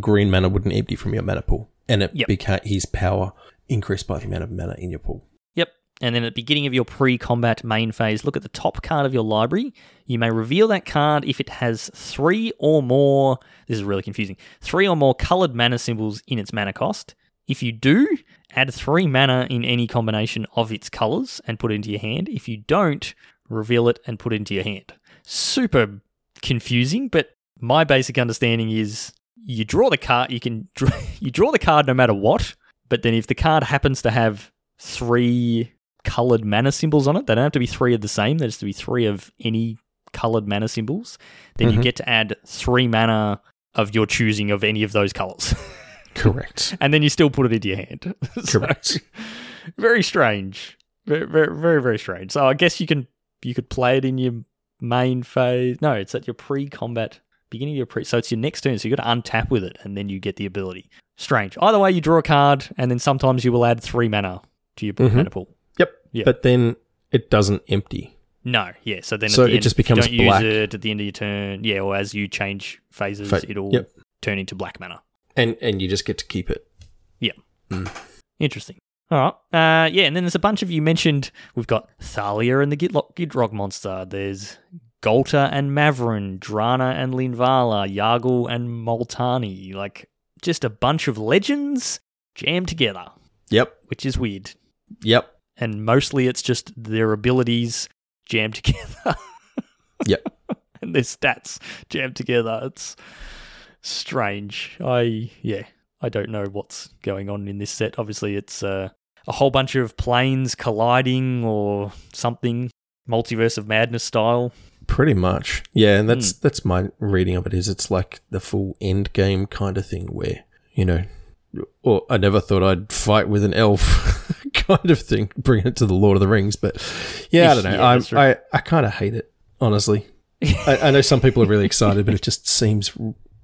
green mana wouldn't empty from your mana pool, and it became his power increased by the amount of mana in your pool. Yep. And then at the beginning of your pre-combat main phase, look at the top card of your library. You may reveal that card if it has 3 or more, this is really confusing, 3 or more coloured mana symbols in its mana cost. If you do, add 3 mana in any combination of its colours and put it into your hand. If you don't, reveal it and put it into your hand. Super confusing, but my basic understanding is you draw the card, you draw the card no matter what, but then if the card happens to have 3 coloured mana symbols on it, they don't have to be 3 of the same, they just have to be 3 of any coloured mana symbols, then you get to add 3 mana of your choosing of any of those colours. Correct. And then you still put it into your hand. Correct. So, very strange. Very, very, very strange. So I guess you could play it in your main phase. No, it's at your pre-combat... Beginning of your so it's your next turn, so you got to untap with it, and then you get the ability. Strange. Either way, you draw a card, and then sometimes you will add 3 mana to your mana pool. Yep. But then it doesn't empty. No, yeah. So then at the end, it just becomes you don't black. Use it at the end of your turn, yeah. Or as you change phases, it'll turn into black mana, and you just get to keep it. Yeah. Interesting. All right. Yeah, and then there's a bunch of you mentioned. We've got Thalia and the Gidrog monster. There's Golta and Mavrin, Drana and Linvala, Yargul and Moltani. Like, just a bunch of legends jammed together. Yep. Which is weird. Yep. And mostly it's just their abilities jammed together. Yep. And their stats jammed together. It's strange. I don't know what's going on in this set. Obviously, it's a whole bunch of planes colliding or something. Multiverse of Madness style. Pretty much. Yeah, and that's my reading of it is it's like the full end game kind of thing where, or I never thought I'd fight with an elf kind of thing, bringing it to the Lord of the Rings. But yeah, I don't know. I kind of hate it, honestly. I know some people are really excited, but it just seems...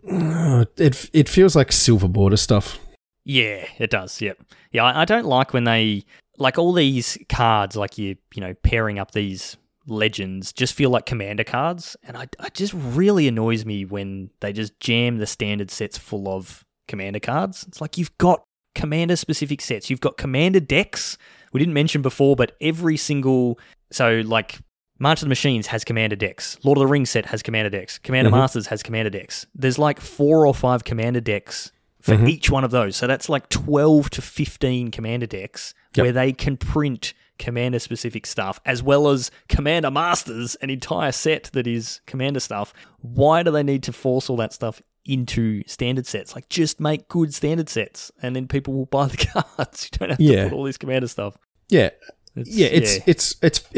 It feels like silver border stuff. Yeah, it does, yep. Yeah, I don't like when they... Like, all these cards, like, you pairing up these... legends just feel like commander cards, and it just really annoys me when they just jam the standard sets full of commander cards. It's like you've got commander specific sets, you've got commander decks. We didn't mention before, but every single, so like March of the Machines has Commander decks. Lord of the Rings set has Commander decks. Commander Masters has Commander decks. There's like 4 or 5 Commander decks for each one of those. So that's like 12 to 15 Commander decks where they can print Commander-specific stuff, as well as Commander Masters, an entire set that is Commander stuff. Why do they need to force all that stuff into standard sets? Like, just make good standard sets, and then people will buy the cards. You don't have to put all this Commander stuff. It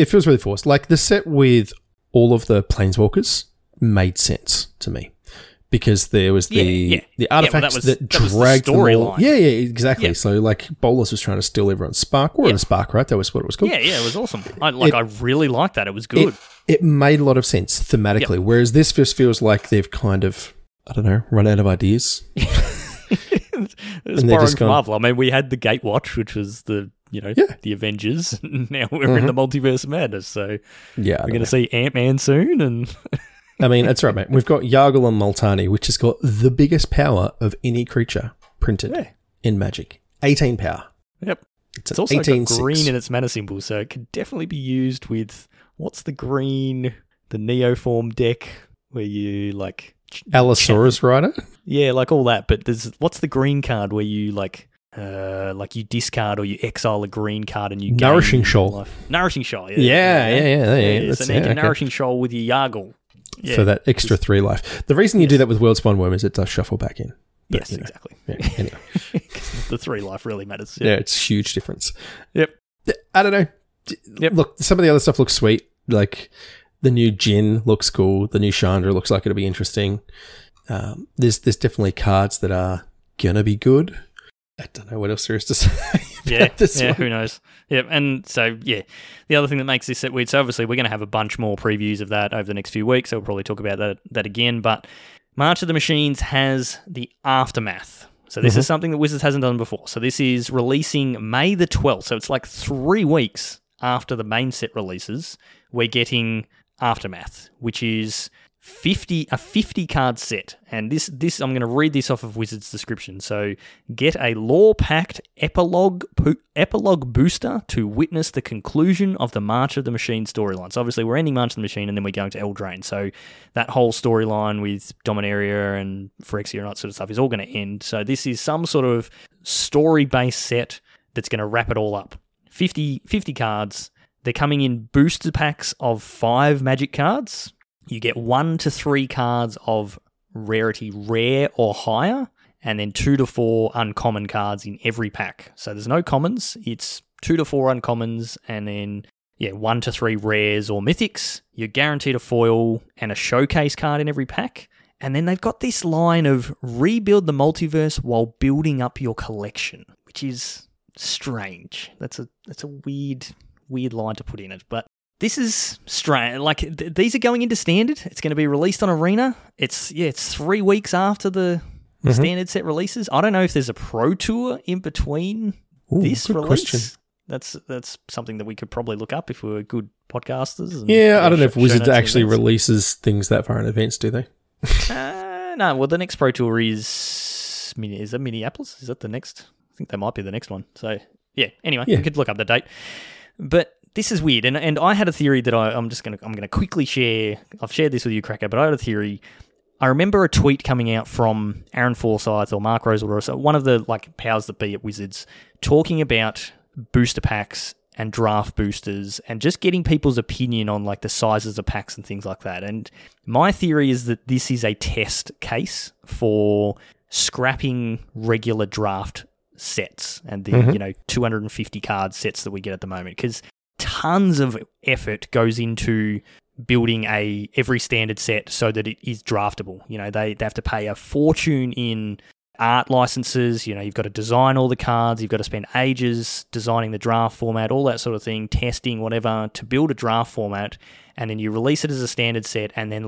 feels really forced. Like, the set with all of the Planeswalkers made sense to me because there was the artifacts that dragged the storyline. Yeah, exactly. So, like, Bolas was trying to steal everyone's spark. We're in a spark, right? That was what it was called. Yeah, it was awesome. I really liked that. It was good. It made a lot of sense thematically, whereas this just feels like they've kind of, I don't know, run out of ideas. It's borrowing from Marvel. I mean, we had the Gatewatch, which was the Avengers. Now we're in the Multiverse of Madness, so we're going to see Ant-Man soon. And I mean, that's right, mate. We've got Yargul and Multani, which has got the biggest power of any creature printed in Magic. 18 power. Yep. It's also 18 got green in its mana symbol, so it could definitely be used with, what's the green, the Neoform deck, where you, like... Allosaurus Rider? Yeah, like all that, but there's, what's the green card where you, like you discard or you exile a green card and you gain Nourishing Shoal. Nourishing Shoal, yeah. So now you can Nourishing Shoal with your Yargle. Yeah. For that extra 3 life. The reason you do that with Worldspine Wurm is it does shuffle back in. But, yes, exactly. Yeah, anyway. The 3 life really matters. Yeah, it's a huge difference. Yep. I don't know. Yep. Look, some of the other stuff looks sweet. Like, the new Jin looks cool. The new Chandra looks like it'll be interesting. There's definitely cards that are going to be good. I don't know what else there is to say about this one. Who knows? Yeah, and so, the other thing that makes this set weird, so obviously we're going to have a bunch more previews of that over the next few weeks, so we'll probably talk about that again, but March of the Machines has the Aftermath. So this is something that Wizards hasn't done before. So this is releasing May the 12th, so it's like 3 weeks after the main set releases, we're getting Aftermath, which is... 50 card set, and this I'm going to read this off of Wizards' description. So, get a lore-packed epilogue booster to witness the conclusion of the March of the Machine storyline. So, obviously, we're ending March of the Machine, and then we're going to Eldraine. So, that whole storyline with Dominaria and Phyrexia and that sort of stuff is all going to end. So, this is some sort of story-based set that's going to wrap it all up. 50 cards. They're coming in booster packs of 5 Magic cards. You get 1 to 3 cards of rarity rare or higher, and then 2 to 4 uncommon cards in every pack. So there's no commons. It's 2 to 4 uncommons, and then 1 to 3 rares or mythics. You're guaranteed a foil and a showcase card in every pack. And then they've got this line of rebuild the multiverse while building up your collection, which is strange. That's a weird line to put in it, but. This is strange. Like, these are going into standard. It's going to be released on Arena. It's 3 weeks after the standard set releases. I don't know if there's a pro tour in between this release. Question. That's something that we could probably look up if we were good podcasters. And I don't know if Wizards actually releases things that far in advance, do they? No. Well, the next pro tour is that Minneapolis? Is that the next? I think that might be the next one. So anyway, we could look up the date, but. This is weird, and I had a theory that I'm going to quickly share. I've shared this with you, Cracker, but I had a theory. I remember a tweet coming out from Aaron Forsyth or Mark Rosewater, or so, one of the powers that be at Wizards, talking about booster packs and draft boosters and just getting people's opinion on the sizes of packs and things like that. And my theory is that this is a test case for scrapping regular draft sets and the 250 card sets that we get at the moment, because tons of effort goes into building every standard set so that it is draftable. They have to pay a fortune in art licenses. You've got to design all the cards. You've got to spend ages designing the draft format, all that sort of thing, testing, whatever, to build a draft format. And then you release it as a standard set, and then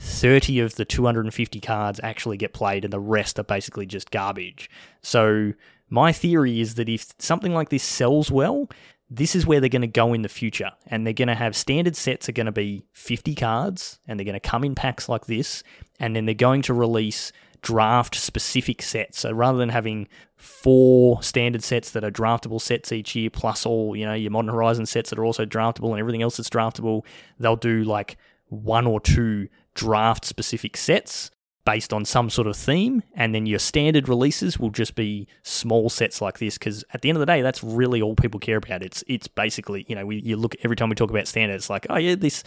30 of the 250 cards actually get played, and the rest are basically just garbage. So my theory is that if something like this sells well, this is where they're going to go in the future, and they're going to have standard sets are going to be 50 cards, and they're going to come in packs like this, and then they're going to release draft specific sets. So rather than having 4 standard sets that are draftable sets each year, plus all, you know, your Modern Horizon sets that are also draftable and everything else that's draftable, they'll do like 1 or 2 draft specific sets based on some sort of theme, and then your standard releases will just be small sets like this, because at the end of the day, that's really all people care about. It's basically, you know, you look, every time we talk about standard, it's like, oh yeah, this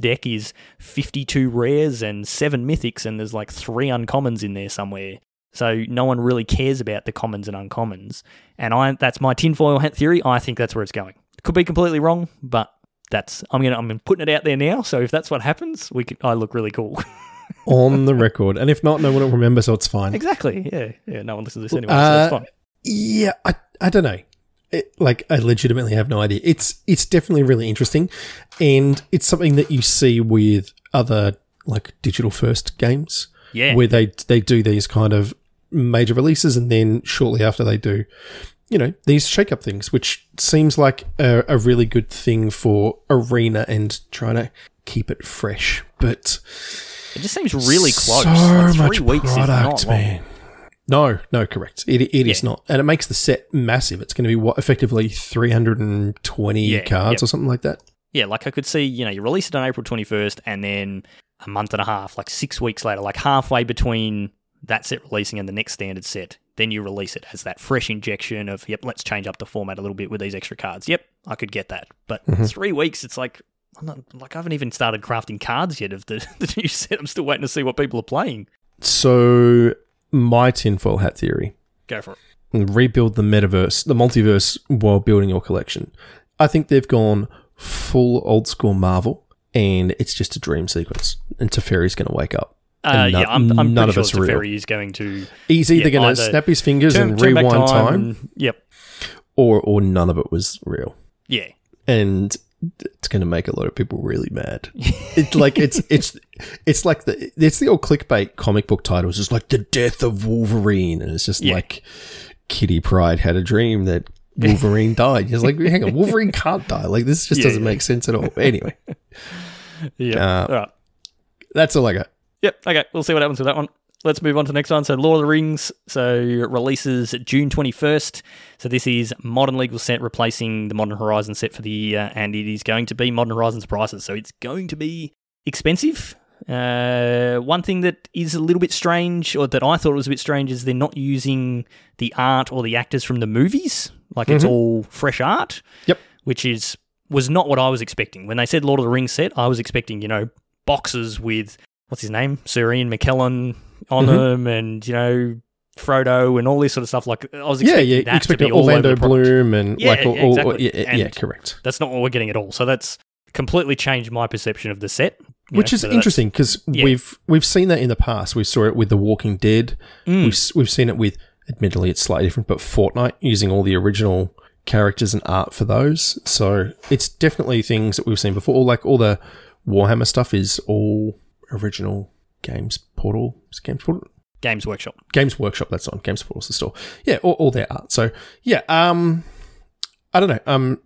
deck is 52 rares and 7 mythics, and there's like 3 uncommons in there somewhere. So no one really cares about the commons and uncommons. And that's my tinfoil hat theory. I think that's where it's going. Could be completely wrong, but I'm putting it out there now. So if that's what happens, I look really cool. On the record. And if not, no one will remember, so it's fine. Exactly. Yeah. Yeah. No one listens to this anyway, so it's fine. Yeah. I don't know. I legitimately have no idea. It's definitely really interesting. And it's something that you see with other, like, digital first games. Yeah. Where they do these kind of major releases, and then shortly after they do, you know, these shake-up things, which seems like a really good thing for Arena and trying to keep it fresh. But it just seems really close. So like 3 weeks product, is not man. Long. No, correct. It is not. And it makes the set massive. It's going to be, what, effectively 320 cards or something like that? Yeah, like I could see, you know, you release it on April 21st and then a month and a half, like 6 weeks later, like halfway between that set releasing and the next standard set, then you release it as that fresh injection of, yep, let's change up the format a little bit with these extra cards. Yep, I could get that. But 3 weeks, it's like, I haven't even started crafting cards yet of the new set. I'm still waiting to see what people are playing. So, my tinfoil hat theory. Go for it. Rebuild the multiverse while building your collection. I think they've gone full old school Marvel, and it's just a dream sequence. And Teferi's going to wake up. I'm none pretty of sure Teferi is going to... He's either going to snap his fingers and rewind time. Yep. Or none of it was real. Yeah. And it's going to make a lot of people really mad. It's the old clickbait comic book titles. It's like the death of Wolverine, and it's just like Kitty Pryde had a dream that Wolverine died. It's like, hang on, Wolverine can't die. Like, this just doesn't make sense at all. Anyway, yeah, all right. That's all I got. Yep. Okay, we'll see what happens with that one. Let's move on to the next one. So, Lord of the Rings. So, releases June 21st. So, this is Modern Legal set replacing the Modern Horizons set for the year, and it is going to be Modern Horizons prices. So, it's going to be expensive. One thing that is a little bit strange, or that I thought was a bit strange, is they're not using the art or the actors from the movies. Like, it's all fresh art. Yep. Which was not what I was expecting. When they said Lord of the Rings set, I was expecting, you know, boxes with, what's his name? Sir Ian McKellen on them, and, you know, Frodo and all this sort of stuff. Like, I was expecting that to be Orlando Bloom and correct. That's not what we're getting at all. So that's completely changed my perception of the set, which is interesting, because we've seen that in the past. We saw it with The Walking Dead. We've seen it with, admittedly, it's slightly different, but Fortnite, using all the original characters and art for those. So it's definitely things that we've seen before. Like, all the Warhammer stuff is all original. Games Workshop. Games Workshop, that's on. Games Portal's the store. Yeah, all their art. So, yeah, I don't know.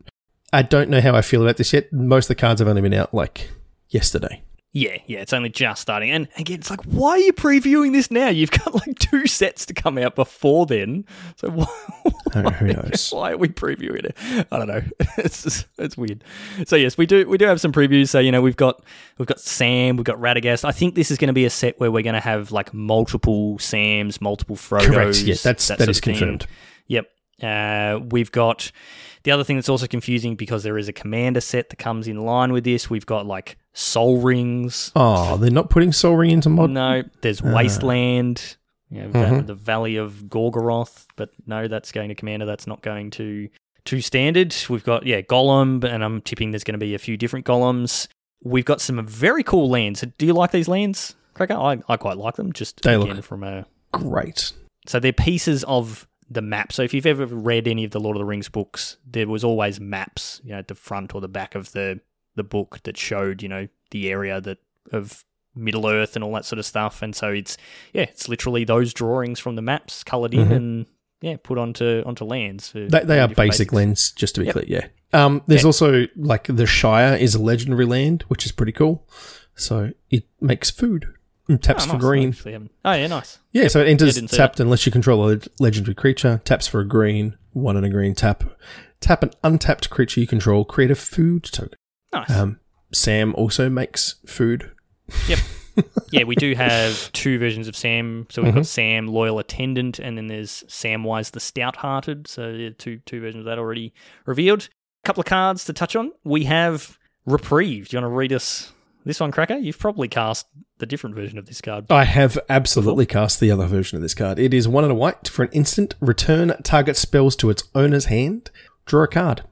I don't know how I feel about this yet. Most of the cards have only been out, like, yesterday. Yeah, it's only just starting. And, again, it's like, why are you previewing this now? You've got, like, 2 sets to come out before then. So, who knows? Why are we previewing it? I don't know. It's weird. So, yes, we do have some previews. So, you know, we've got Sam, we've got Radagast. I think this is going to be a set where we're going to have, like, multiple Sams, multiple Frodos. Correct, yes, that is confirmed. Yep. We've got the other thing that's also confusing, because there is a Commander set that comes in line with this. We've got, like, Soul Rings. Oh, they're not putting Soul Ring into mod? No, there's Wasteland, you know, the Valley of Gorgoroth, but no, that's going to Commander. That's not going to Standard. We've got, Gollum, and I'm tipping there's going to be a few different Golems. We've got some very cool lands. Do you like these lands, Cracker? I quite like them. Just they again, look from a great. So they're pieces of the map. So if you've ever read any of the Lord of the Rings books, there was always maps, you know, at the front or the back of the book that showed, you know, the area that of Middle Earth and all that sort of stuff. And so it's literally those drawings from the maps coloured in and put onto lands. They are basic lands, just to be clear. Yeah. There's also, like, the Shire is a legendary land, which is pretty cool. So it makes food. Taps for green. Oh, yeah, nice. Yeah, so it enters tapped unless you control a legendary creature. Taps for a green. One and a green tap. Tap an untapped creature you control. Create a food token. Nice. Sam also makes food. Yep. Yeah, we do have two versions of Sam. So we've got Sam, Loyal Attendant, and then there's Samwise the Stout-Hearted. So yeah, two versions of that already revealed. A couple of cards to touch on. We have Reprieve. Do you want to read us this one, Cracker? You've probably cast the different version of this card. I have absolutely cast the other version of this card. It is 1 and a white. For an instant, return target spells to its owner's hand. Draw a card.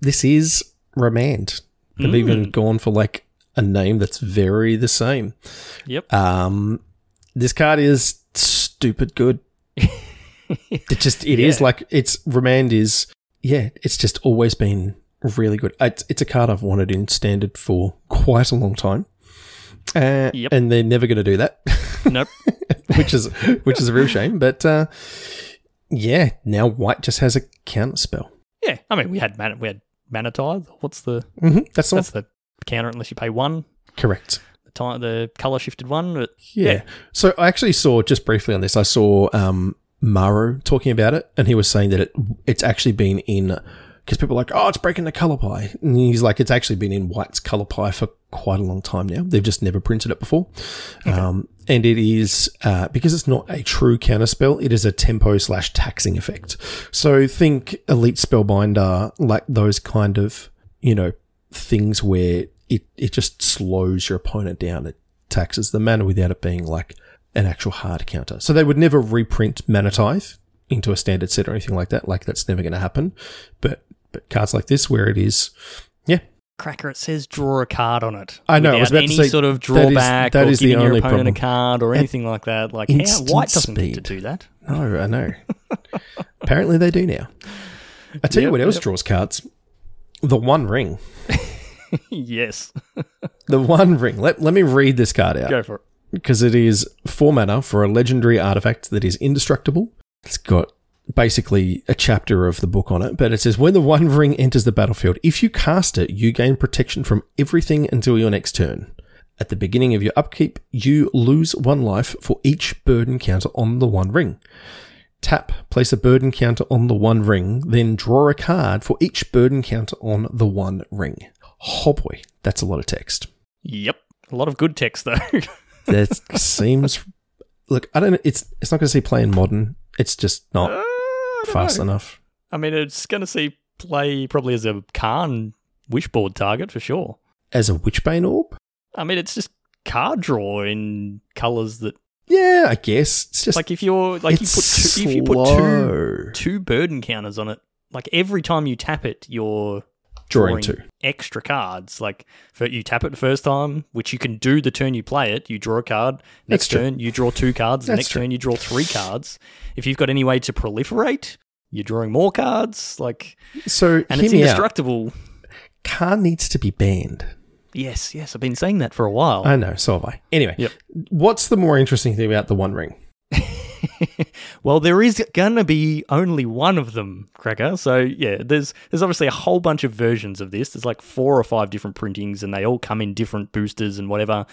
This is Remand. They've even gone for like a name that's very the same. Yep. This card is stupid good. It just, it is like, it's, Remand is, yeah, it's just always been really good. It's a card I've wanted in standard for quite a long time. And they're never going to do that. Nope. which is a real shame. But yeah, now white just has a counter spell. Yeah, I mean, we had Mana Tithe. What's the that's the counter unless you pay one. Correct. The color shifted one. But yeah. So I actually saw just briefly on this. I saw Maru talking about it, and he was saying that it's actually been in. Because people are like, oh, it's breaking the colour pie. And he's like, it's actually been in white's colour pie for quite a long time now. They've just never printed it before. Okay. And it is, because it's not a true counterspell, it is a tempo/taxing effect. So think Elite Spellbinder, like those kind of, you know, things where it just slows your opponent down. It taxes the mana without it being like an actual hard counter. So they would never reprint Mana Tithe into a standard set or anything like that. Like, that's never going to happen. But cards like this, where it is, yeah. Cracker, it says draw a card on it. I know. I was about to say, sort of drawback that is or giving your opponent a card or anything like that. Like, yeah, white doesn't need to do that. No, I know. Apparently, they do now. I tell you what else draws cards. The One Ring. Yes. The One Ring. Let me read this card out. Go for it. Because it is 4 mana for a legendary artifact that is indestructible. It's got basically a chapter of the book on it, but it says, when the One Ring enters the battlefield, if you cast it, you gain protection from everything until your next turn. At the beginning of your upkeep, you lose 1 life for each burden counter on the One Ring. Tap, place a burden counter on the One Ring, then draw a card for each burden counter on the One Ring. Oh boy, that's a lot of text. Yep, a lot of good text though. That seems... Look, I don't know, it's not going to see play in Modern. It's just not... fast enough. I mean, it's going to see play probably as a Khan Wishboard target for sure. As a Witchbane Orb? I mean, it's just card draw in colours that... Yeah, I guess. It's just... Like, if you're... Like, if you put two burden counters on it, like, every time you tap it, you're drawing two extra cards. Like, you tap it the first time, which you can do the turn you play it, you draw a card. Next turn, you draw 2 cards. The next turn, you draw 3 cards. If you've got any way to proliferate, you're drawing more cards. Like, so, and it's indestructible. Card needs to be banned. Yes. I've been saying that for a while. I know, so have I. Anyway, what's the more interesting thing about the One Ring? Well, there is going to be only one of them, Cracker. So, yeah, there's obviously a whole bunch of versions of this. There's like 4 or 5 different printings, and they all come in different boosters and whatever.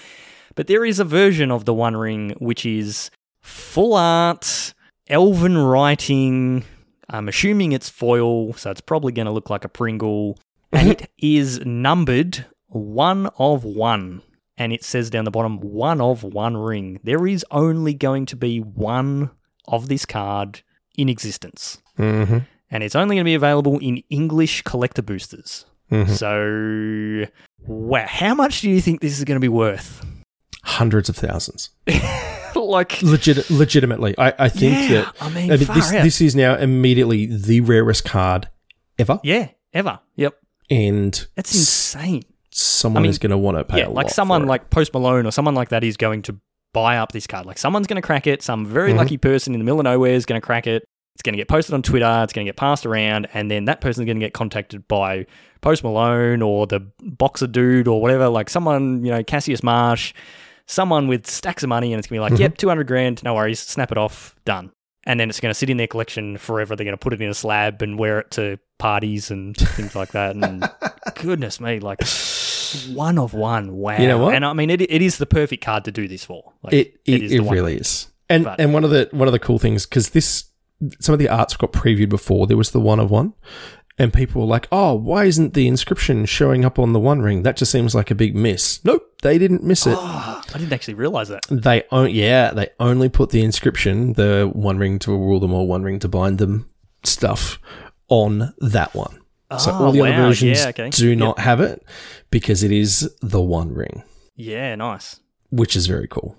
But there is a version of the One Ring, which is full art, elven writing. I'm assuming it's foil, so it's probably going to look like a Pringle. And it is numbered 1 of 1. And it says down the bottom, 1 of 1 ring. There is only going to be 1 of this card in existence. Mm-hmm. And it's only going to be available in English collector boosters. Mm-hmm. So, wow. How much do you think this is going to be worth? Hundreds of thousands. Like, legitimately. I think that... I mean this is now immediately the rarest card ever. Yeah, ever. Yep. And... That's insane. Someone is going to want to pay a lot. Yeah, like someone like Post Malone or someone like that is going to buy up this card. Like, someone's going to crack it. Some very lucky person in the middle of nowhere is going to crack it. It's going to get posted on Twitter. It's going to get passed around. And then that person's going to get contacted by Post Malone or the boxer dude or whatever. Like, someone, you know, Cassius Marsh, someone with stacks of money. And it's going to be like, yep, 200 grand. No worries. Snap it off. Done. And then it's going to sit in their collection forever. They're going to put it in a slab and wear it to parties and things like that. And goodness me, like... It's one of one. Wow. You know what? And I mean, it is the perfect card to do this for. Like, it really is. And one of the cool things, because this, some of the arts got previewed before, there was the one of one. And people were like, oh, why isn't the inscription showing up on the One Ring? That just seems like a big miss. Nope, they didn't miss it. Oh, I didn't actually realise that. They only put the inscription, the One Ring to rule them all, One Ring to bind them stuff on that one. Oh, so all the other versions do not have it because it is the One Ring. Yeah, nice. Which is very cool.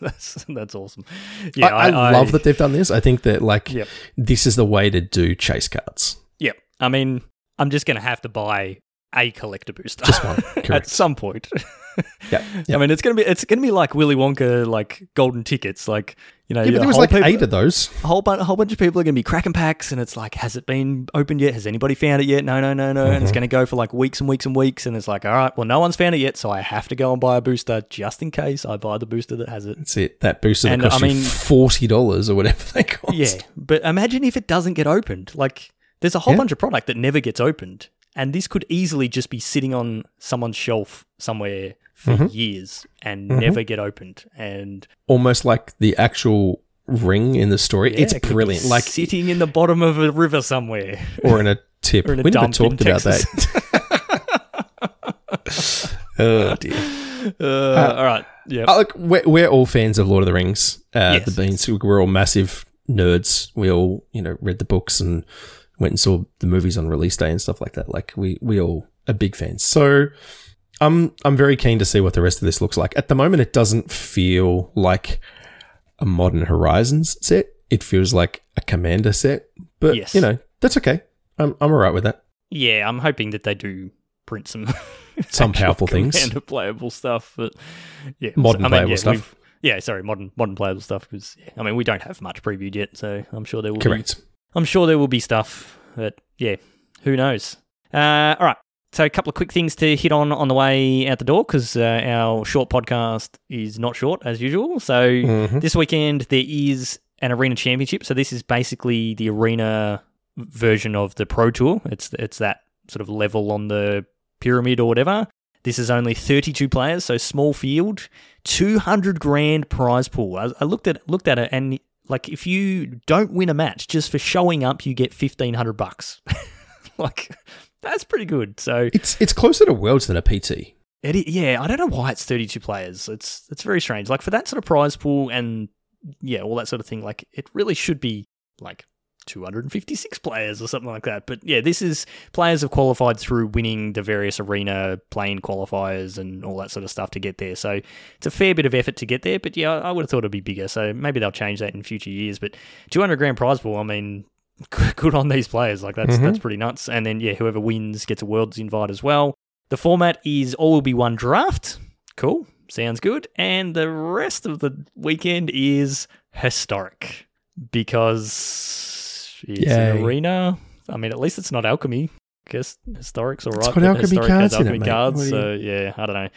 That's awesome. Yeah, I love that they've done this. I think that this is the way to do chase cards. Yep. I mean, I'm just going to have to buy a collector booster just one. At some point. Yeah. Yep. I mean, it's going to be like Willy Wonka, like golden tickets, like, you know. Yeah, but there was like 8 of those. A whole bunch of people are going to be cracking packs, and it's like, has it been opened yet? Has anybody found it yet? No. Mm-hmm. And it's going to go for like weeks and weeks and weeks, and it's like, all right, well, no one's found it yet, so I have to go and buy a booster just in case I buy the booster that has it. That's it. That booster that costs you $40 or whatever they cost. Yeah, but imagine if it doesn't get opened. Like, there's a whole bunch of product that never gets opened. And this could easily just be sitting on someone's shelf somewhere for years and never get opened. And almost like the actual ring in the story. Yeah, it's brilliant. Like sitting in the bottom of a river somewhere. Or in a tip. Or in a we dump never talked about that. Oh, dear. All right. Yeah. Look, we're all fans of Lord of the Rings. The Beans. We're all massive nerds. We all, read the books and went and saw the movies on release day and stuff like that. Like, we all are big fans. So, I'm very keen to see what the rest of this looks like. At the moment, it doesn't feel like a Modern Horizons set. It feels like a Commander set. But, that's okay. I'm all right with that. Yeah, I'm hoping that they do print some powerful things. Commander playable stuff. But yeah, modern playable stuff. Yeah, sorry, modern playable stuff. Because, we don't have much previewed yet, so I'm sure there will be. I'm sure there will be stuff, but who knows? All right, so a couple of quick things to hit on the way out the door, because our short podcast is not short, as usual. So this weekend, there is an arena championship. So this is basically the arena version of the Pro Tour. It's that sort of level on the pyramid or whatever. This is only 32 players, so small field, $200,000 prize pool. I looked at it and... Like, if you don't win a match, just for showing up, you get $1,500. Like, that's pretty good. So it's closer to Worlds than a PT. I don't know why it's 32 players. It's very strange. Like, for that sort of prize pool and, all that sort of thing, like, it really should be, like, 256 players or something like that. But, this is players have qualified through winning the various arena plane qualifiers and all that sort of stuff to get there. So it's a fair bit of effort to get there. But, I would have thought it'd be bigger. So maybe they'll change that in future years. But $200,000 prize pool, I mean, good on these players. Like, that's pretty nuts. And then, whoever wins gets a Worlds invite as well. The format is all will be one draft. Cool. Sounds good. And the rest of the weekend is historic because... It's an arena. I mean, at least it's not alchemy. I guess historic's all right. It's got alchemy cards. So, I don't know.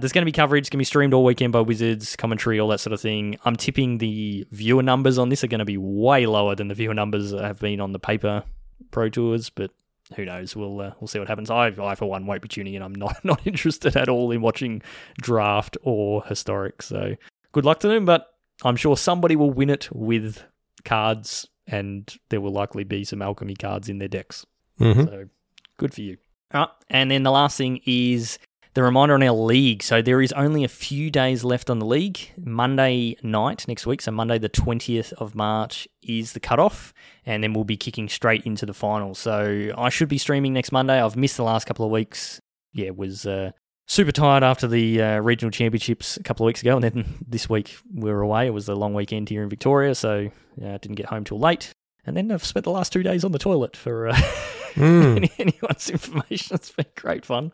There's going to be coverage. It's going to be streamed all weekend by Wizards, commentary, all that sort of thing. I'm tipping the viewer numbers on this are going to be way lower than the viewer numbers have been on the paper Pro Tours, but who knows? We'll see what happens. I for one, won't be tuning in. I'm not interested at all in watching draft or historic. So, good luck to them, but I'm sure somebody will win it with cards. And there will likely be some alchemy cards in their decks. Mm-hmm. So, good for you. And then the last thing is the reminder on our league. So, there is only a few days left on the league. Monday night next week, so Monday the 20th of March is the cutoff. And then we'll be kicking straight into the final. So, I should be streaming next Monday. I've missed the last couple of weeks. Yeah, was... super tired after the regional championships a couple of weeks ago, and then this week we were away. It was the long weekend here in Victoria, so didn't get home till late. And then I've spent the last 2 days on the toilet for anyone's information. It's been great fun.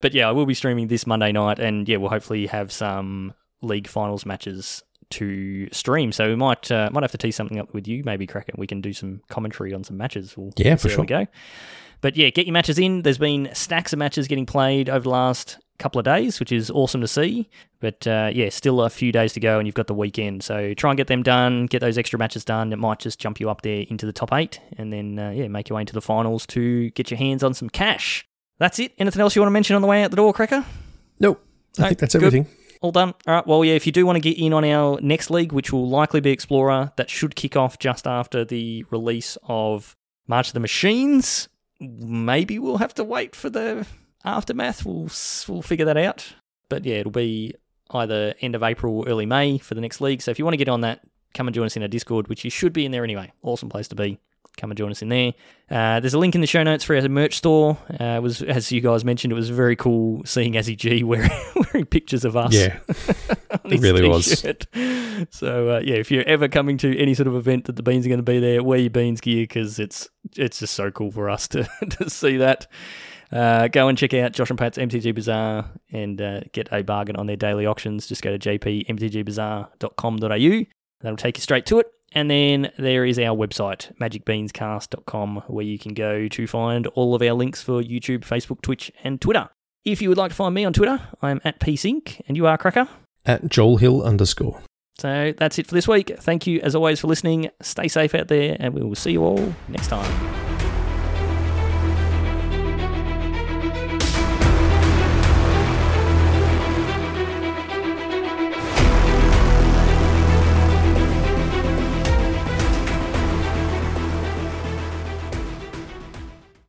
But I will be streaming this Monday night, and we'll hopefully have some league finals matches to stream. So we might have to tee something up with you, maybe Kraken. We can do some commentary on some matches. We'll see for sure. How we go. But get your matches in. There's been stacks of matches getting played over the last couple of days, which is awesome to see. But still a few days to go and you've got the weekend. So try and get them done, get those extra matches done. It might just jump you up there into the top 8 and then make your way into the finals to get your hands on some cash. That's it. Anything else you want to mention on the way out the door, Cracker? Nope. I think that's everything. Good. All done. All right. Well, yeah, if you do want to get in on our next league, which will likely be Explorer, that should kick off just after the release of March of the Machines. Maybe we'll have to wait for the aftermath. We'll figure that out. But yeah, it'll be either end of April or early May for the next league. So if you want to get on that, come and join us in our Discord, which you should be in there anyway. Awesome place to be. Come and join us in there. There's a link in the show notes for our merch store. It was, as you guys mentioned, it was very cool seeing Azzy G wearing pictures of us. Yeah, it really t-shirt. Was. So, yeah, if you're ever coming to any sort of event that the Beans are going to be there, wear your Beans gear because it's just so cool for us to see that. Go and check out Josh and Pat's MTG Bazaar and get a bargain on their daily auctions. Just go to jpmtgbazaar.com.au. That'll take you straight to it. And then there is our website, magicbeanscast.com, where you can go to find all of our links for YouTube, Facebook, Twitch, and Twitter. If you would like to find me on Twitter, I'm at psync, and you are, Cracker? At joelhill_. So that's it for this week. Thank you, as always, for listening. Stay safe out there, and we will see you all next time.